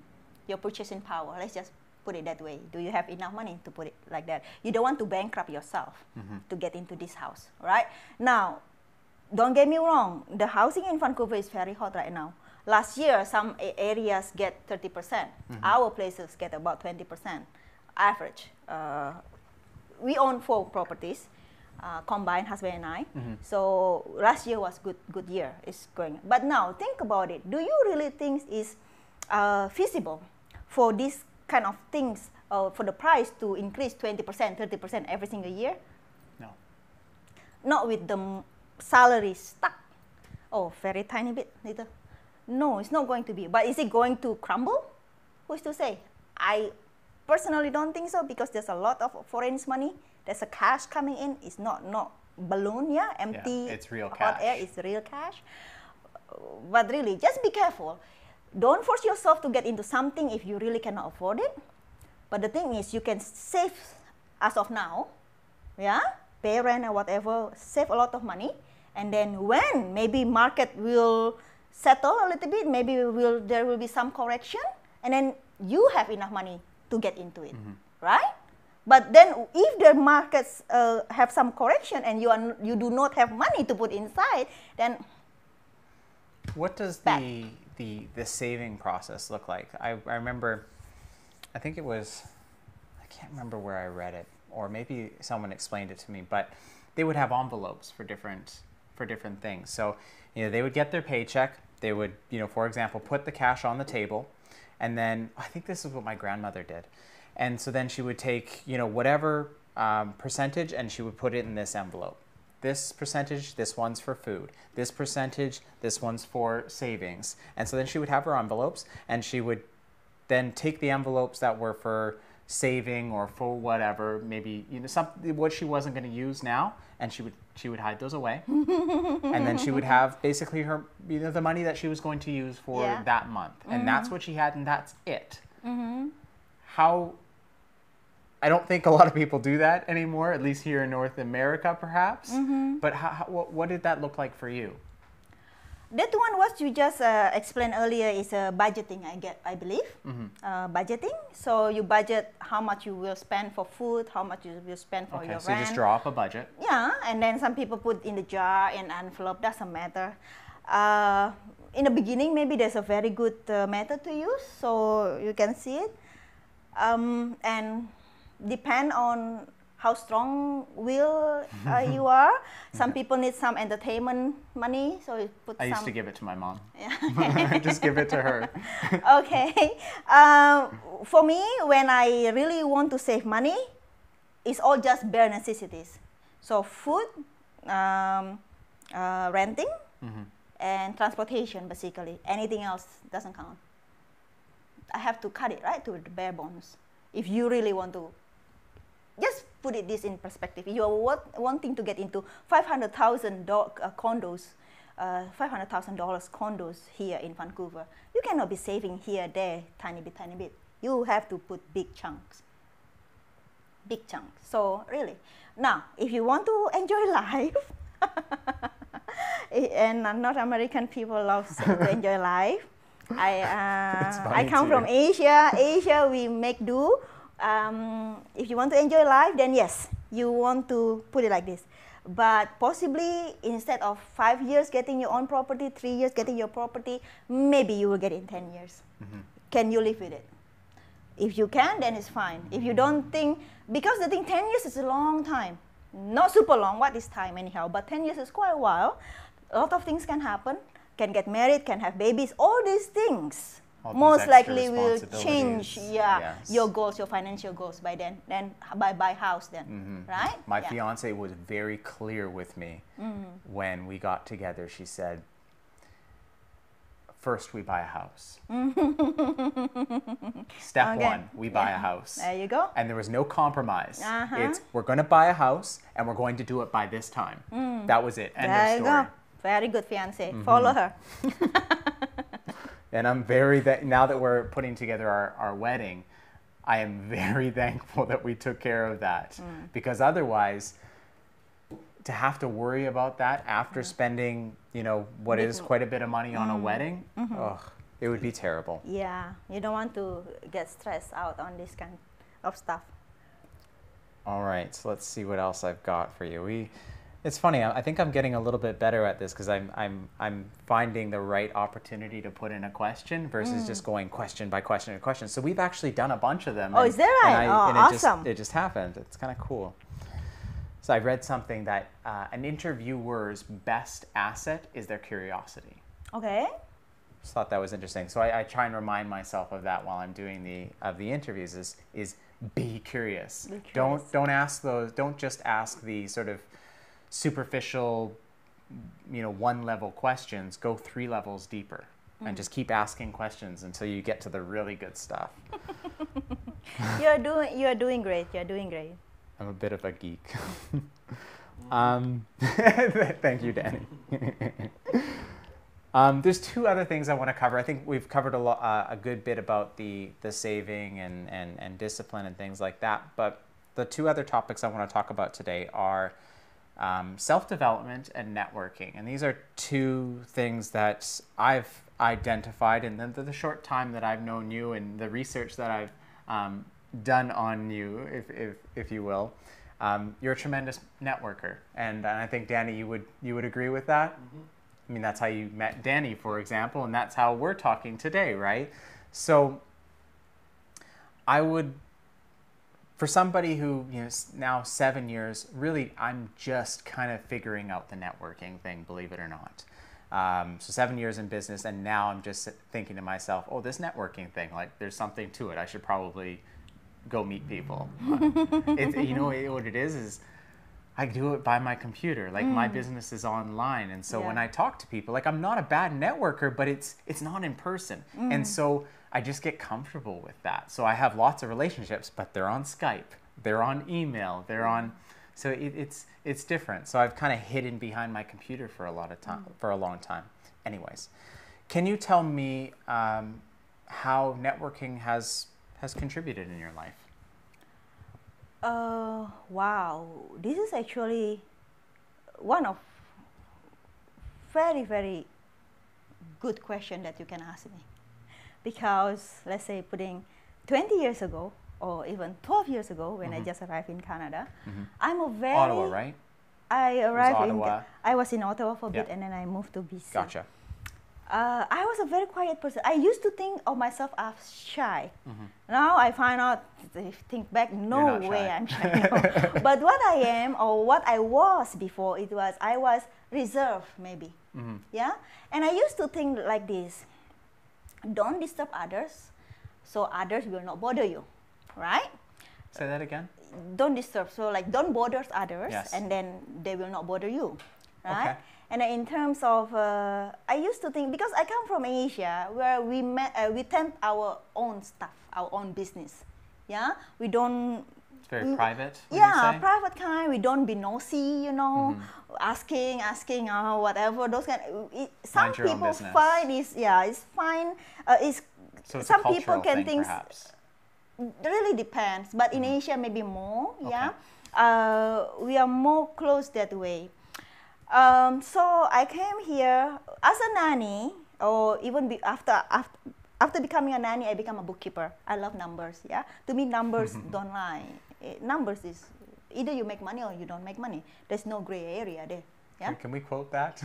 your purchasing power. Let's just put it that way. Do you have enough money to put it like that? You don't want to bankrupt yourself mm-hmm. to get into this house, right? Now, don't get me wrong. The housing in Vancouver is very hot right now. Last year, some areas get thirty percent. Mm-hmm. Our places get about twenty percent average. Uh, We own four properties, uh, combined, husband and I. Mm-hmm. So last year was good, good year. It's going. But now think about it. Do you really think it's uh, feasible for these kind of things, uh, for the price to increase twenty percent, thirty percent every single year? No. Not with the salary stuck. Oh, very tiny bit later. No, it's not going to be. But is it going to crumble? Who's to say? I... Personally, don't think so, because there's a lot of foreign money. There's a cash coming in. It's not not balloon, yeah, empty. Yeah, it's real hot cash. Air. It's real cash. But really, just be careful. Don't force yourself to get into something if you really cannot afford it. But the thing is, you can save as of now, yeah, pay rent or whatever, save a lot of money, and then when maybe market will settle a little bit, maybe will there will be some correction, and then you have enough money to get into it, mm-hmm. right? But then if the markets uh, have some correction and you, are, you do not have money to put inside, then what does the, the, the saving process look like? I, I remember, I think it was, I can't remember where I read it, or maybe someone explained it to me, but they would have envelopes for different, for different things. So, you know, they would get their paycheck, they would, you know, for example, put the cash on the table. And then I think this is what my grandmother did. And so then she would take, you know, whatever um, percentage, and she would put it in this envelope. This percentage, this one's for food. This percentage, this one's for savings. And so then she would have her envelopes, and she would then take the envelopes that were for saving or for whatever, maybe, you know, something what she wasn't going to use now, and she would she would hide those away, and then she would have basically her, you know, the money that she was going to use for yeah. that month, and mm-hmm. that's what she had, and that's it. Mm-hmm. How? I don't think a lot of people do that anymore, at least here in North America, perhaps. Mm-hmm. But how, how, what, what did that look like for you? That one was, you just uh, explained earlier, is uh, budgeting, I get, I believe. Mm-hmm. uh, budgeting. So you budget how much you will spend for food, how much you will spend for okay, your so rent. Okay, so you just draw up a budget. Yeah, and then some people put in the jar, in envelope, doesn't matter. Uh, in the beginning, maybe there's a very good uh, method to use, so you can see it. Um, and depend on how strong will uh, you are. Some people need some entertainment money, so you put I some... used to give it to my mom. Yeah. Just give it to her. Okay. Uh, for me, when I really want to save money, it's all just bare necessities. So food, um, uh, renting, mm-hmm. and transportation, basically. Anything else doesn't count. I have to cut it, right, to the bare bones. If you really want to... Just put it this in perspective. You are what, wanting to get into five hundred thousand dollars uh, condos, uh, five hundred thousand dollars condos here in Vancouver. You cannot be saving here, there, tiny bit, tiny bit. You have to put big chunks. Big chunks. So really, now, if you want to enjoy life, and North American people love to enjoy life. I, uh, I come too. from Asia. Asia, we make do. Um, if you want to enjoy life, then yes, you want to put it like this. But possibly, instead of five years getting your own property, three years getting your property, maybe you will get it in ten years. Mm-hmm. Can you live with it? If you can, then it's fine. If you don't think, because the thing, ten years is a long time. Not super long, what is time anyhow, but ten years is quite a while. A lot of things can happen, can get married, can have babies, all these things. Most likely will change yeah, yes. your goals, your financial goals by then. Then buy, buy house then, mm-hmm. right? My yeah. fiance was very clear with me mm-hmm. when we got together. She said, first we buy a house. Step okay. one, we buy yeah. a house. There you go. And there was no compromise. Uh-huh. It's, we're going to buy a house and we're going to do it by this time. Mm. That was it. End there of story. You go. Very good fiance. Mm-hmm. Follow her. And I'm very, th now that we're putting together our, our wedding, I am very thankful that we took care of that. Mm. Because otherwise, to have to worry about that after spending, you know, what is quite a bit of money on mm. a wedding, mm-hmm. ugh, it would be terrible. Yeah, you don't want to get stressed out on this kind of stuff. All right, so let's see what else I've got for you. We... It's funny, I think I'm getting a little bit better at this because I'm, I'm, I'm finding the right opportunity to put in a question versus mm. just going question by question by question. So we've actually done a bunch of them. Oh, and, is that right? I, oh, and it awesome. Just, it just happened. It's kind of cool. So I read something that uh, an interviewer's best asset is their curiosity. Okay. Just thought that was interesting. So I, I try and remind myself of that while I'm doing the, of the interviews is, is be curious. Be curious. Don't, don't ask those, don't just ask the sort of superficial, you know, one level questions. Go three levels deeper mm. and just keep asking questions until you get to the really good stuff. You're doing, you're doing great. You're doing great. I'm a bit of a geek. um, thank you, Danny. um, there's two other things I want to cover. I think we've covered a, lot, uh, a good bit about the, the saving and, and, and discipline and things like that. But the two other topics I want to talk about today are Um, self-development and networking. And these are two things that I've identified in the, the short time that I've known you and the research that I've um, done on you, if, if, if you will. Um, you're a tremendous networker. And, and I think, Danny, you would, you would agree with that? Mm-hmm. I mean, that's how you met Danny, for example, and that's how we're talking today, right? So I would... For somebody who, you know, now seven years, really, I'm just kind of figuring out the networking thing, believe it or not. Um, so seven years in business, and now I'm just thinking to myself, oh, this networking thing, like, there's something to it. I should probably go meet people. it, you know what it is, is I do it by my computer. Like, mm. my business is online, and so yeah. when I talk to people, like, I'm not a bad networker, but it's, it's not in person. Mm. And so I just get comfortable with that. So I have lots of relationships, but they're on Skype, they're on email, they're on, so it, it's it's different. So I've kind of hidden behind my computer for a lot of time, for a long time. Anyways, can you tell me um, how networking has has contributed in your life? Uh, wow, this is actually one of very, very good question that you can ask me. Because let's say putting twenty years ago or even twelve years ago when mm-hmm. I just arrived in Canada, mm-hmm. I'm a very... Ottawa, right? I arrived in... Ottawa. I was in Ottawa for a yeah. bit and then I moved to B C. Gotcha. Uh, I was a very quiet person. I used to think of myself as shy. Mm-hmm. Now I find out, think back, no way shy. I'm shy. No. But what I am or what I was before, it was I was reserved maybe. Mm-hmm. Yeah? And I used to think like this. Don't disturb others, so others will not bother you, right? Say that again. Don't disturb, so like don't bother others, yes. and then they will not bother you, right? Okay. And in terms of, uh, I used to think, because I come from Asia, where we met, uh, we tend our own stuff, our own business, yeah? We don't... It's very we, private, yeah, you say? Private kind, we don't be nosy, you know, mm-hmm. asking, asking, uh, whatever, those kind of, it, some people find it's, yeah, it's fine, uh, it's, so it's some people can think, perhaps. Really depends, but in mm-hmm. Asia maybe more, okay. yeah? Uh, we are more close that way. Um, so I came here as a nanny, or even be after, after after becoming a nanny, I became a bookkeeper. I love numbers. Yeah, to me numbers don't lie. It, numbers is either you make money or you don't make money. There's no gray area there. Yeah. Can we quote that?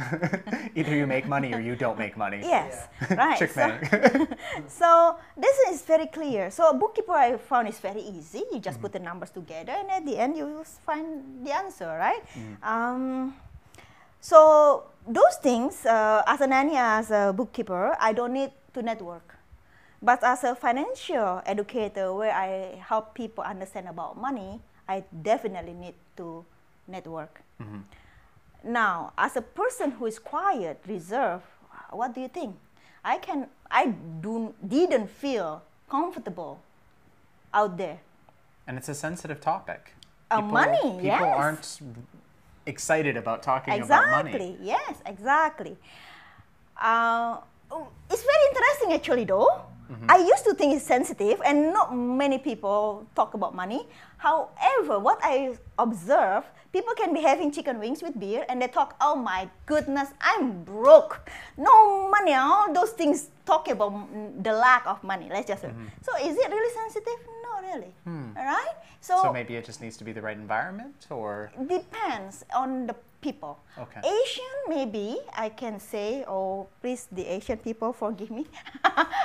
Either you make money or you don't make money. Yes, yeah. Right. Chick so, so this is very clear. So a bookkeeper I found is very easy. You just mm-hmm. put the numbers together, and at the end you will find the answer, right? Mm. Um. So those things, uh, as a nanny, as a bookkeeper, I don't need to network. But as a financial educator where I help people understand about money, I definitely need to network. Mm-hmm. Now, as a person who is quiet, reserved, what do you think? I, can, I do, didn't feel comfortable out there. And it's a sensitive topic. Uh, people, money, people yes. People aren't... excited about talking exactly. about money. Exactly, yes, exactly. Uh, it's very interesting actually though. Mm-hmm. I used to think it's sensitive and not many people talk about money. However, what I observe, people can be having chicken wings with beer and they talk, oh my goodness, I'm broke. No money, all those things talk about the lack of money. Let's just mm-hmm. So is it really sensitive? Not really, hmm. all right? So, so maybe it just needs to be the right environment or? Depends on the people. Okay. Asian maybe, I can say, oh please the Asian people forgive me.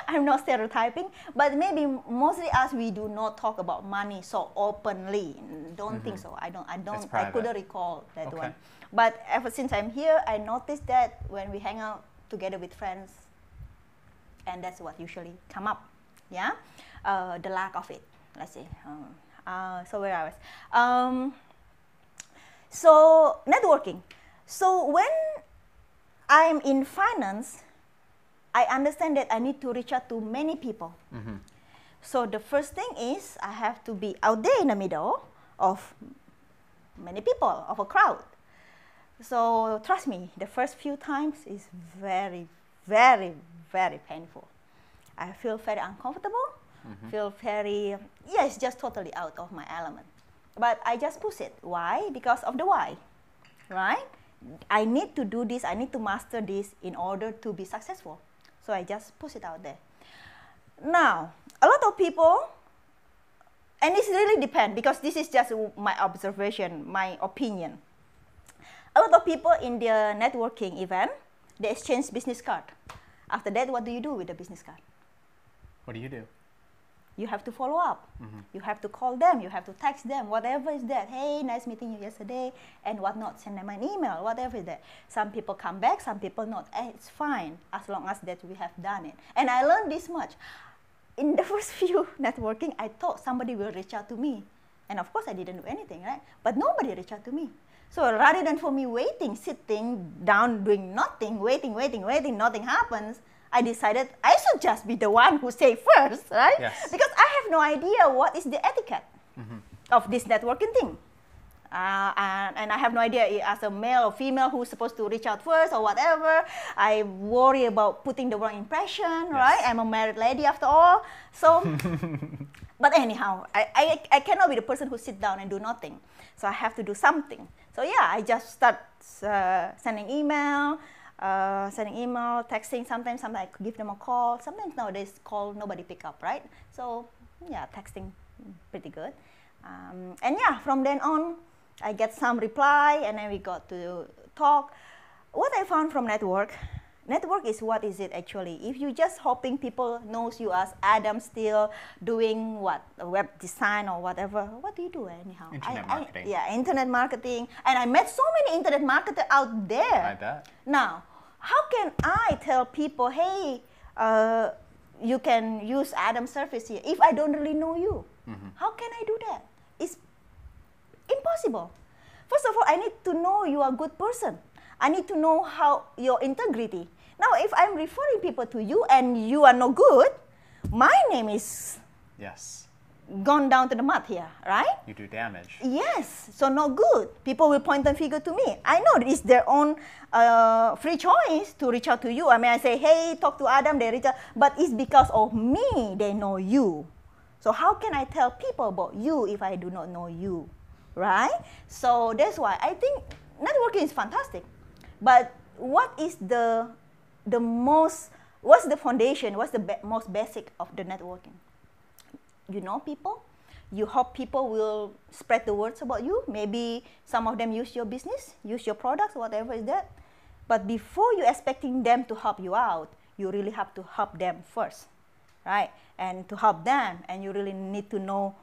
I'm not stereotyping, but maybe mostly us, we do not talk about money so openly. Don't mm-hmm. think so, I don't, I don't, I couldn't recall that okay. one. But ever since I'm here, I noticed that when we hang out together with friends, and that's what usually come up, yeah? Uh, the lack of it, let's say. Um, uh, so where I was. Um, so networking. So when I'm in finance, I understand that I need to reach out to many people. Mm-hmm. So the first thing is I have to be out there in the middle of many people, of a crowd. So trust me, the first few times is very, very, very painful. I feel very uncomfortable, mm-hmm. feel very, yeah, it's just totally out of my element. But I just push it. Why? Because of the why, right? I need to do this, I need to master this in order to be successful. So I just push it out there. Now, a lot of people, and this really depends because this is just my observation, my opinion. A lot of people in their networking event, they exchange business card. After that, what do you do with the business card? What do you do? You have to follow up. Mm-hmm. You have to call them. You have to text them. Whatever is that. Hey, nice meeting you yesterday, and whatnot. Send them an email. Whatever is that. Some people come back. Some people not. And it's fine as long as that we have done it. And I learned this much. In the first few networking, I thought somebody will reach out to me, and of course I didn't do anything, right? But nobody reached out to me. So rather than for me waiting, sitting down, doing nothing, waiting, waiting, waiting, nothing happens, I decided I should just be the one who say first, right? Yes. Because I have no idea what is the etiquette mm-hmm. of this networking thing. Uh, and, and I have no idea as a male or female who's supposed to reach out first or whatever. I worry about putting the wrong impression, yes. right? I'm a married lady after all. So, but anyhow, I, I, I cannot be the person who sits down and do nothing. So I have to do something. So yeah, I just start uh, sending email, uh, sending email, texting. Sometimes, sometimes I give them a call. Sometimes nowadays call, nobody pick up, right? So yeah, texting pretty good. Um, and yeah, from then on, I get some reply, and then we got to talk. What I found from network, network is what is it actually? If you're just hoping people knows you as Adam Steele doing what, web design or whatever, what do you do anyhow? Internet I, marketing. I, yeah, internet marketing. And I met so many internet marketers out there. I bet. Now, how can I tell people, hey, uh, you can use Adam's service here if I don't really know you? Mm-hmm. How can I do that? It's impossible. First of all, I need to know you are a good person. I need to know how your integrity. Now, if I'm referring people to you and you are no good, my name is yes gone down to the mud here, right? You do damage. Yes, so no good. People will point and figure to me. I know it's their own uh, free choice to reach out to you. I mean, I say, hey, talk to Adam, they reach out. But it's because of me they know you. So how can I tell people about you if I do not know you? Right? So that's why I think networking is fantastic. But what is the the most, what's the foundation, what's the be most basic of the networking? You know people. You hope people will spread the words about you. Maybe some of them use your business, use your products, whatever is that. But before you're expecting them to help you out, you really have to help them first, right? And to help them, and you really need to know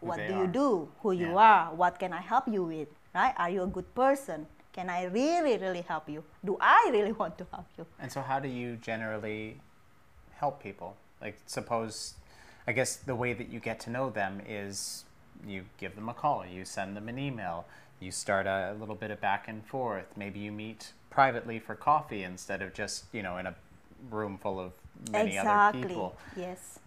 what do you do, who you are, what can I help you with, right? Are you a good person? Can I really, really help you? Do I really want to help you? And so how do you generally help people? Like suppose, I guess the way that you get to know them is you give them a call, you send them an email, you start a little bit of back and forth. Maybe you meet privately for coffee instead of just, you know, in a room full of many other people. Exactly, yes.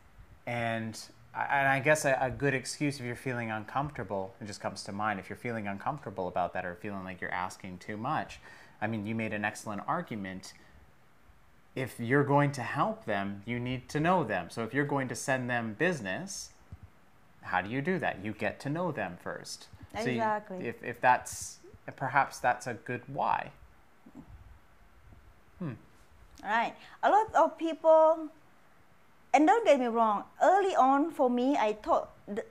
And... And I guess a, a good excuse if you're feeling uncomfortable, it just comes to mind, if you're feeling uncomfortable about that or feeling like you're asking too much, I mean, you made an excellent argument. If you're going to help them, you need to know them. So if you're going to send them business, how do you do that? You get to know them first. Exactly. So you, if, if that's, perhaps that's a good why. Hmm. All right. A lot of people... And don't get me wrong, early on for me, I thought the,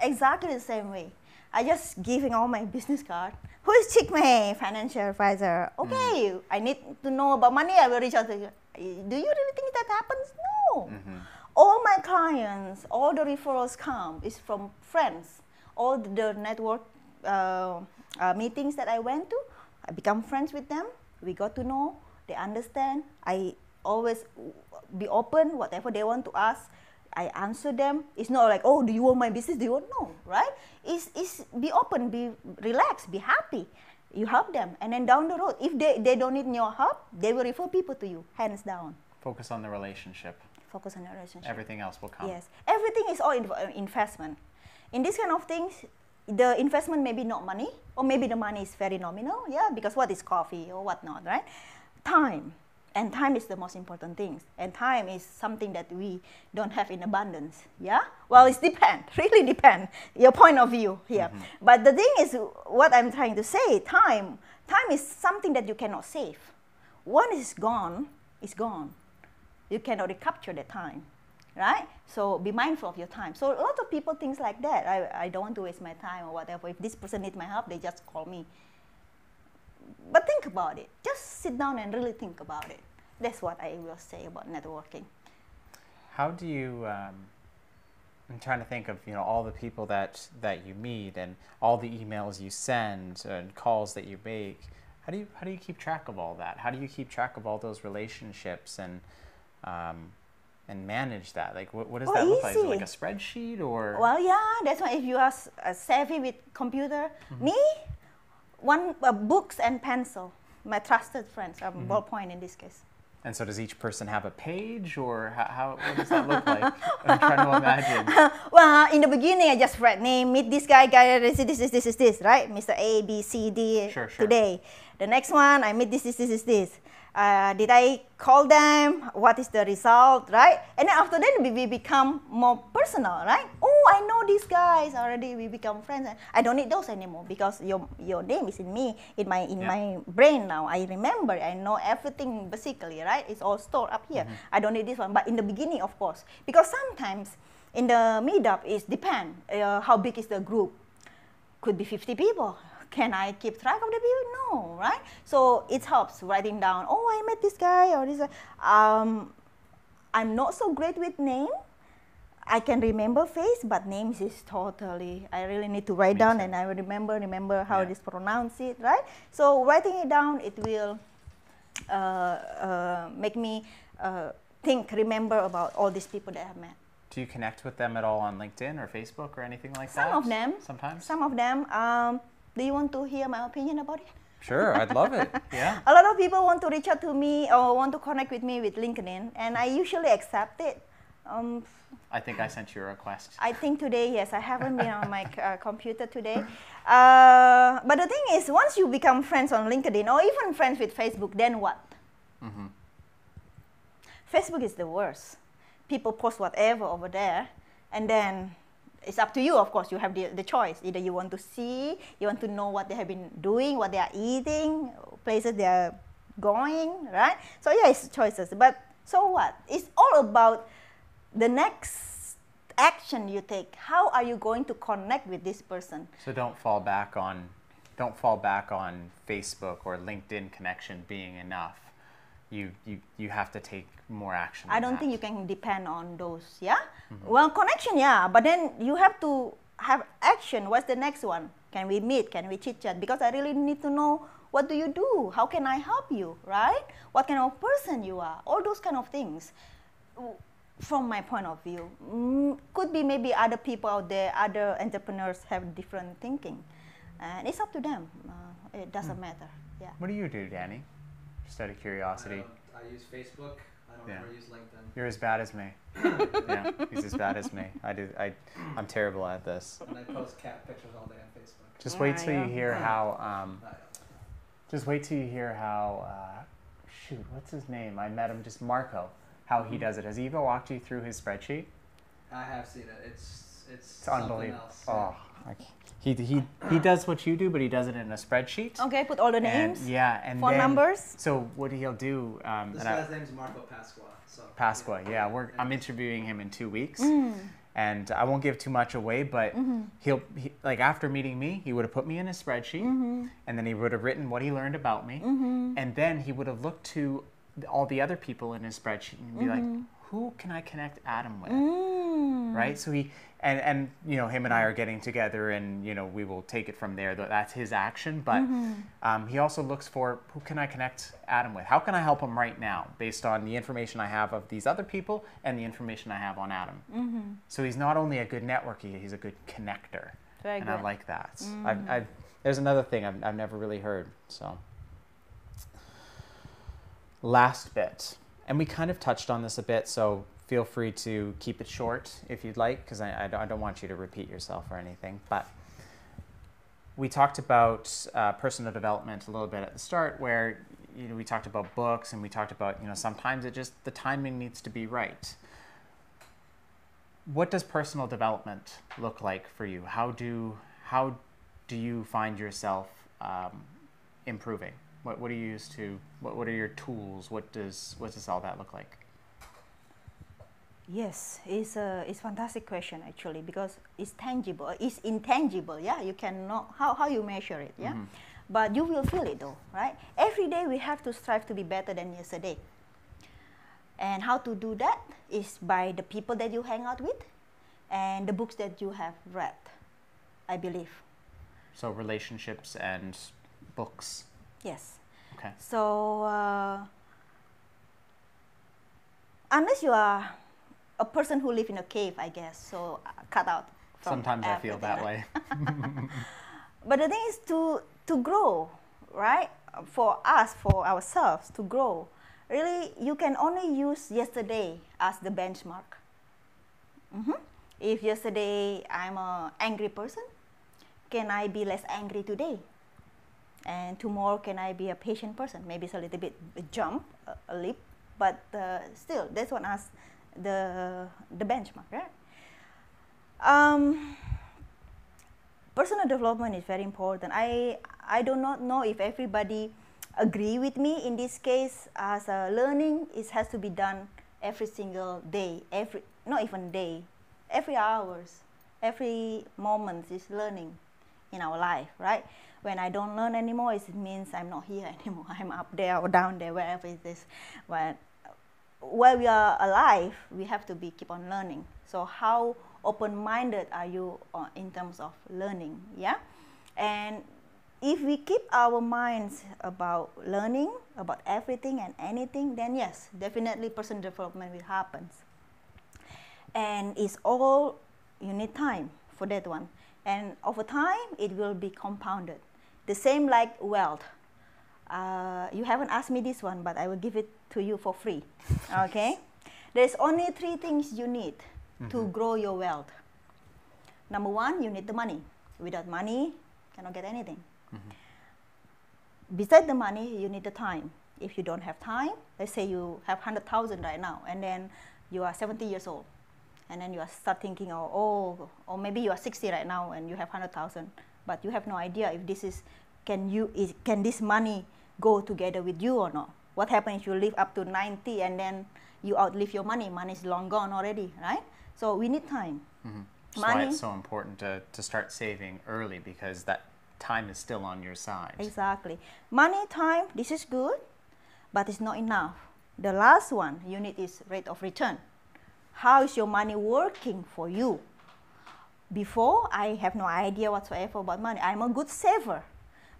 exactly the same way. I just giving all my business card. Who is Cik Mei, financial advisor? Okay, mm. I need to know about money, I will reach out to you. Do you really think that happens? No. Mm-hmm. All my clients, all the referrals come, is from friends. All the network uh, uh, meetings that I went to, I become friends with them. We got to know, they understand. I always... be open, whatever they want to ask, I answer them. It's not like, oh, do you want my business? Do you want? No, right? It's, it's be open, be relaxed, be happy. You help them. And then down the road, if they, they don't need your help, they will refer people to you, hands down. Focus on the relationship. Focus on the relationship. Everything else will come. Yes. Everything is all in, uh, investment. In this kind of things, the investment may be not money, or maybe the money is very nominal, yeah, because what is coffee or whatnot, right? Time. And time is the most important thing. And time is something that we don't have in abundance. Yeah? Well, it depends. Really depends. Your point of view here. Mm-hmm. But the thing is, what I'm trying to say, time, time is something that you cannot save. Once it's gone, it's gone. You cannot recapture the time. Right? So be mindful of your time. So a lot of people think like that. I, I don't want to waste my time or whatever. If this person needs my help, they just call me. But think about it. Just sit down and really think about it. That's what I will say about networking. How do you, um, I'm trying to think of, you know, all the people that, that you meet and all the emails you send and calls that you make. How do you, how do you keep track of all that? How do you keep track of all those relationships and, um, and manage that? Like, what, what does oh, that look easy. Like? Is it like a spreadsheet or? Well, yeah, that's why if you are savvy with computer, mm-hmm. me? One uh, books and pencil, my trusted friends, um, mm-hmm. ballpoint in this case. And so does each person have a page, or how, how what does that look like? I'm trying to imagine. Well, in the beginning, I just read name, meet this guy, guy, this, this, this, this, this, right? Mister A, B, C, D, sure, sure. Today. The next one, I meet this, this, this, this. Uh, did I call them? What is the result, right? And then after that, we become more personal, right? Oh, I know these guys already. We become friends. I don't need those anymore because your your name is in me, in my in yeah. my brain now. I remember. I know everything basically, right? It's all stored up here. Mm-hmm. I don't need this one. But in the beginning, of course, because sometimes in the meetup, it depends uh, how big is the group. Could be fifty people. Can I keep track of the people? No, right? So it helps writing down, oh, I met this guy or this guy. Um, I'm not so great with name. I can remember face, but names is totally, I really need to write Makes down sense. And I will remember, remember how yeah. it is pronounced, it, right? So writing it down, it will uh, uh, make me uh, think, remember about all these people that I've met. Do you connect with them at all on LinkedIn or Facebook or anything like some that? Some of them. Sometimes? Some of them. Um, Do you want to hear my opinion about it? Sure, I'd love it. Yeah. A lot of people want to reach out to me or want to connect with me with LinkedIn, and I usually accept it. Um, I think I sent you a request. I think today, yes. I haven't been on my uh, computer today. Uh, but the thing is, once you become friends on LinkedIn or even friends with Facebook, then what? Mm-hmm. Facebook is the worst. People post whatever over there, and then it's up to you, of course. You have the, the choice. Either you want to see, you want to know what they have been doing, what they are eating, places they are going, right? So yeah, it's choices. But so what? It's all about the next action you take. How are you going to connect with this person? So don't fall back on, don't fall back on Facebook or LinkedIn connection being enough. You, you, you have to take more action. I don't that. think you can depend on those, yeah? Mm-hmm. Well, connection, yeah, but then you have to have action. What's the next one? Can we meet? Can we chit-chat? Because I really need to know, what do you do? How can I help you, right? What kind of person you are? All those kind of things. From my point of view, could be maybe other people out there, other entrepreneurs have different thinking. And it's up to them. Uh, it doesn't mm. matter, yeah. What do you do, Danny? Just out of curiosity. I, I use Facebook. I don't yeah. ever use LinkedIn. You're as bad as me. Yeah, he's as bad as me. I do. I, I'm terrible at this. And I post cat pictures all day on Facebook. Just yeah, wait till you hear how. Um, just wait till you hear how. Uh, shoot, what's his name? I met him. Just Marco. How he does it. Has he ever walked you through his spreadsheet? I have seen it. It's it's, it's unbelievable. Else. Oh. I can't. He, he, he does what you do, but he does it in a spreadsheet. Okay, put all the names. And, yeah, and phone then, numbers. So what he'll do... Um, this guy's name's Marco Pasqua. So Pasqua, yeah. yeah we're, I'm interviewing him in two weeks. Mm. And I won't give too much away, but mm-hmm. he'll, he, like after meeting me, he would have put me in a spreadsheet. Mm-hmm. And then he would have written what he learned about me. Mm-hmm. And then he would have looked to all the other people in his spreadsheet and be mm-hmm. like, who can I connect Adam with? Mm. Right? So he... And, and, you know, him and I are getting together and, you know, we will take it from there. That's his action. But mm-hmm. um, he also looks for, who can I connect Adam with? How can I help him right now based on the information I have of these other people and the information I have on Adam? Mm-hmm. So he's not only a good networker, he's a good connector. Very and good. I like that. Mm-hmm. I've, I've, there's another thing I've, I've never really heard. So last bit. And we kind of touched on this a bit, so... Feel free to keep it short if you'd like, because I, I don't want you to repeat yourself or anything. But we talked about uh, personal development a little bit at the start, where you know we talked about books and we talked about you know sometimes it just the timing needs to be right. What does personal development look like for you? How do how do you find yourself um, improving? What what do you use to what what are your tools? What does what does all that look like? Yes, it's a it's fantastic question actually because it's tangible, it's intangible, yeah. You cannot how how you measure it, yeah. Mm-hmm. But you will feel it though, right? Every day we have to strive to be better than yesterday. And how to do that is by the people that you hang out with, and the books that you have read, I believe. So relationships and books. Yes. Okay. So uh, unless you are a person who lives in a cave, I guess, so uh, cut out. From Sometimes I feel that way. But the thing is to to grow, right? For us, for ourselves, to grow. really you can only use yesterday as the benchmark. Mm-hmm. If yesterday I'm an angry person, can I be less angry today? And tomorrow, can I be a patient person? Maybe it's a little bit a jump, a, a leap, but uh, still, that's what as the the benchmark, right? Um, personal development is very important. I I do not know if everybody agree with me in this case. As a learning, it has to be done every single day, every not even day, every hours, every moment is learning in our life, right? When I don't learn anymore, it means I'm not here anymore. I'm up there or down there, wherever it is. But while we are alive, we have to be keep on learning. So how open-minded are you in terms of learning? Yeah, and if we keep our minds about learning, about everything and anything, then yes, definitely personal development will happen. And it's all, you need time for that one. And over time, it will be compounded. The same like wealth. Uh, you haven't asked me this one, but I will give it to you for free. Okay? There's only three things you need mm-hmm. to grow your wealth. Number one, you need the money. Without money, you cannot get anything. Mm-hmm. Besides the money, you need the time. If you don't have time, let's say you have one hundred thousand right now, and then you are seventy years old. And then you are start thinking, oh, oh, or maybe you are sixty right now and you have one hundred thousand, but you have no idea if this is, can you, is, can this money go together with you or not? What happens if you live up to ninety and then you outlive your money? Money is long gone already, right? So we need time. Mm-hmm. That's money. Why it's so important to, to start saving early, because that time is still on your side. Exactly. Money, time, this is good, but it's not enough. The last one you need is rate of return. How is your money working for you? Before, I have no idea whatsoever about money. I'm a good saver.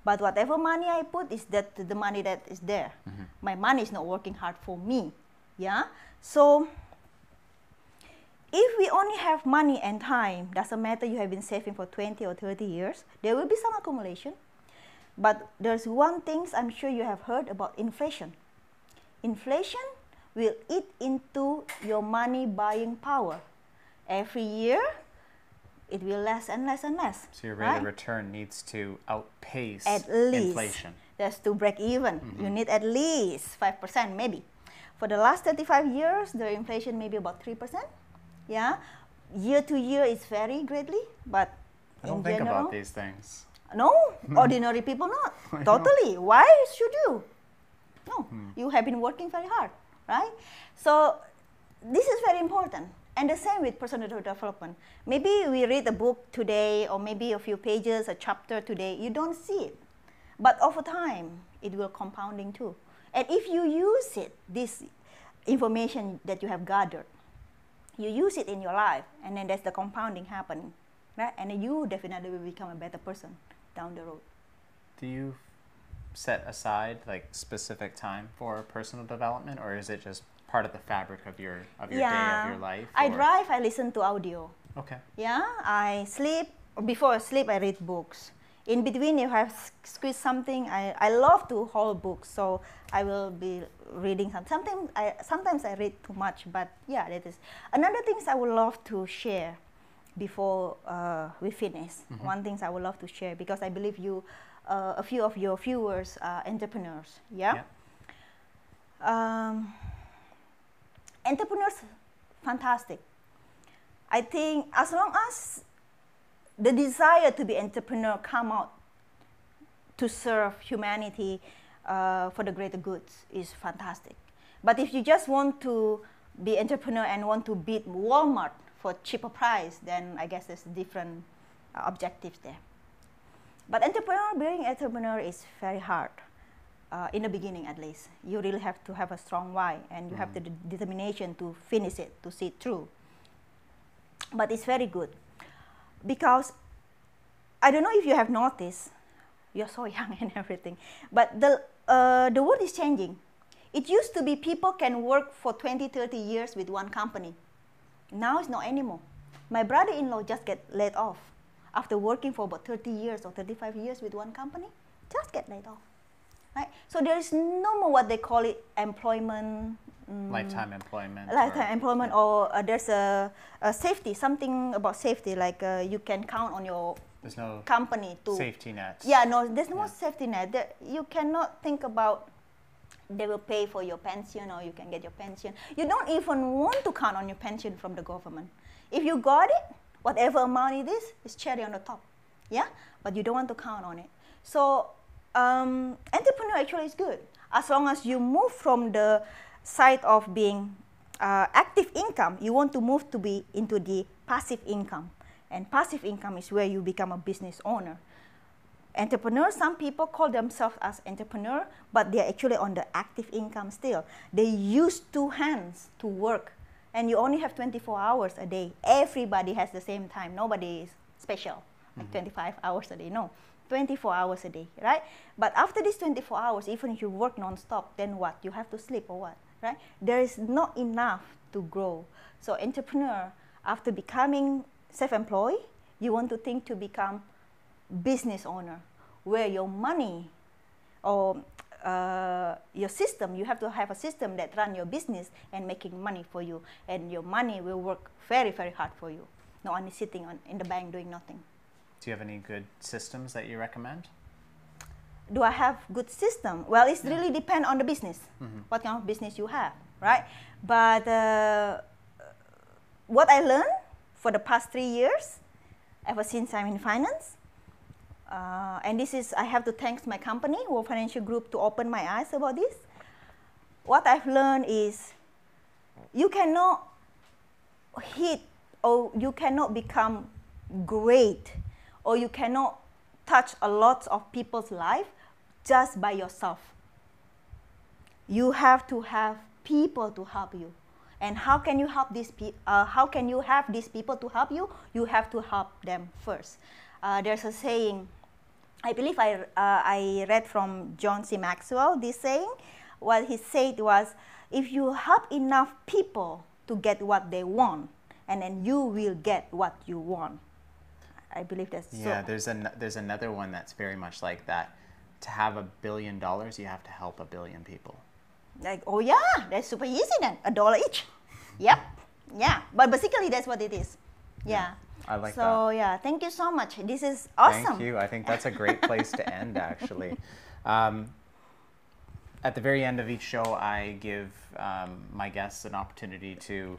But whatever money I put is that the money that is there. Mm-hmm. My money is not working hard for me. Yeah? So, if we only have money and time, doesn't matter you have been saving for twenty or thirty years, there will be some accumulation. But there's one thing I'm sure you have heard about inflation. Inflation will eat into your money buying power. Every year, it will less and less and less. So your rate right? of return needs to outpace at least inflation. That's to break even. Mm-hmm. You need at least five percent maybe. For the last thirty-five years, the inflation may be about three percent. Yeah, year to year is very greatly, but I don't in think general, about these things. No, ordinary people not. I totally. Know. Why should you? No, hmm. you have been working very hard. Right? So this is very important, and the same with personal development. Maybe we read a book today, or maybe a few pages, a chapter today, you don't see it. But over time, it will compounding too. And if you use it, this information that you have gathered, you use it in your life, and then there's the compounding happening. Right? And then you definitely will become a better person down the road. Do you set aside like specific time for personal development, or is it just part of the fabric of your of your yeah. day, of your life? I or? drive, I listen to audio. Okay. Yeah, I sleep. Before I sleep, I read books. In between, if I squeeze something, I, I love to hold books, so I will be reading some. Sometimes I, sometimes I read too much, but yeah, that is. Another thing I would love to share before uh, we finish. Mm-hmm. One thing I would love to share, because I believe you Uh, a few of your viewers are entrepreneurs, yeah? yeah. Um, entrepreneurs, fantastic. I think as long as the desire to be entrepreneur come out to serve humanity uh, for the greater good is fantastic. But if you just want to be entrepreneur and want to beat Walmart for cheaper price, then I guess there's different uh, objectives there. But entrepreneur, being entrepreneur is very hard, uh, in the beginning at least. You really have to have a strong why, and you mm-hmm. have the determination to finish it, to see it through. But it's very good, because I don't know if you have noticed, you're so young and everything, but the, uh, the world is changing. It used to be people can work for twenty, thirty years with one company. Now it's not anymore. My brother-in-law just get laid off. After working for about thirty years or thirty-five years with one company, just get laid off. right? So there is no more what they call it employment. Mm, lifetime employment. Lifetime or, employment yeah. or uh, there's a, a safety, something about safety, like uh, you can count on your there's no company to... safety net. Yeah, no, there's no yeah. safety net. There, you cannot think about they will pay for your pension or you can get your pension. You don't even want to count on your pension from the government. If you got it, whatever amount it is, it's cherry on the top, yeah? But you don't want to count on it. So um, entrepreneur actually is good. As long as you move from the side of being uh, active income, you want to move to be into the passive income. And passive income is where you become a business owner. Entrepreneurs, some people call themselves as entrepreneur, but they're actually on the active income still. They use two hands to work, and you only have twenty-four hours a day. Everybody has the same time. Nobody is special, like mm-hmm. twenty-five hours a day. No, twenty-four hours a day, right? But after these twenty-four hours, even if you work non-stop, then what? You have to sleep or what, right? There is not enough to grow. So entrepreneur, after becoming self-employed, you want to think to become business owner, where your money or uh, your system, you have to have a system that run your business and making money for you, and your money will work very, very hard for you, not only sitting on, in the bank doing nothing. Do you have any good systems that you recommend? Do I have good system? Well, it's really depend on the business, mm-hmm. what kind of business you have, right? But uh, what I learned for the past three years, ever since I'm in finance, Uh, and this is, I have to thank my company, World Financial Group, to open my eyes about this. What I've learned is you cannot hit or you cannot become great or you cannot touch a lot of people's life just by yourself. You have to have people to help you. And how can you help these pe- uh, how can you have these people to help you? You have to help them first. Uh, there's a saying, I believe I, uh, I read from John C. Maxwell, this saying. What he said was, if you help enough people to get what they want, and then you will get what you want. I believe that's so. Yeah, there's, an, there's another one that's very much like that. To have a billion dollars, you have to help a billion people. Like, oh yeah, that's super easy then, a dollar each. Yep, yeah, but basically that's what it is, yeah. yeah. I like so, that. So yeah, thank you so much. This is awesome. Thank you. I think that's a great place to end, actually. Um, at the very end of each show, I give um, my guests an opportunity to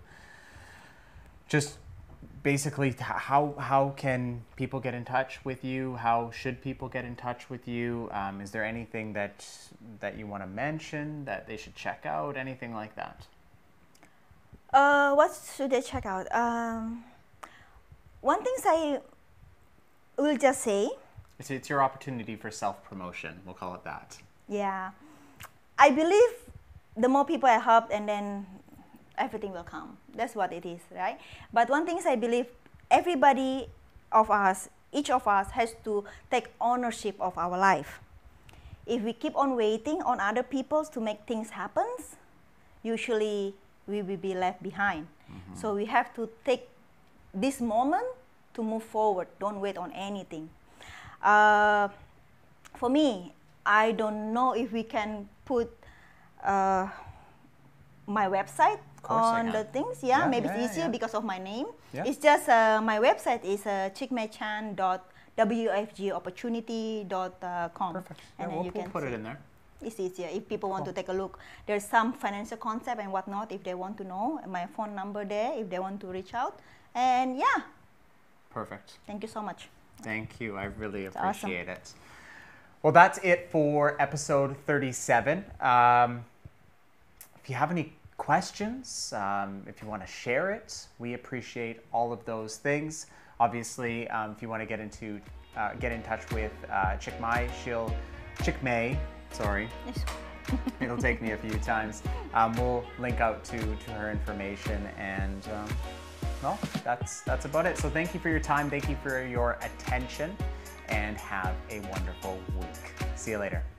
just basically how how can people get in touch with you? How should people get in touch with you? Um, is there anything that that you want to mention that they should check out? Anything like that? Uh, what should they check out? Um. One thing I will just say. It's, it's your opportunity for self-promotion. We'll call it that. Yeah. I believe the more people I help, and then everything will come. That's what it is, right? But one thing is I believe everybody of us, each of us has to take ownership of our life. If we keep on waiting on other people to make things happen, usually we will be left behind. Mm-hmm. So we have to take this moment to move forward. Don't wait on anything. Uh, for me, I don't know if we can put uh, my website on the things. Yeah, yeah maybe yeah, it's easier yeah. because of my name. Yeah. It's just uh, my website is uh, chik mei chan dot w f g opportunity dot com. Perfect. And yeah, we'll, you we'll can put it in there. It's easier if people want cool. to take a look. There's some financial concept and whatnot if they want to know. My phone number there if they want to reach out. And yeah. Perfect. Thank you so much. Thank you. I really it's appreciate awesome. It. Well, that's it for episode thirty-seven. Um, if you have any questions, um, if you want to share it, we appreciate all of those things. Obviously, um, if you want to get into uh, get in touch with uh, Cik Mei, she'll Cik Mei. Sorry. It'll take me a few times. Um, we'll link out to to her information and. Um, Well, that's, that's about it. So thank you for your time. Thank you for your attention and have a wonderful week. See you later.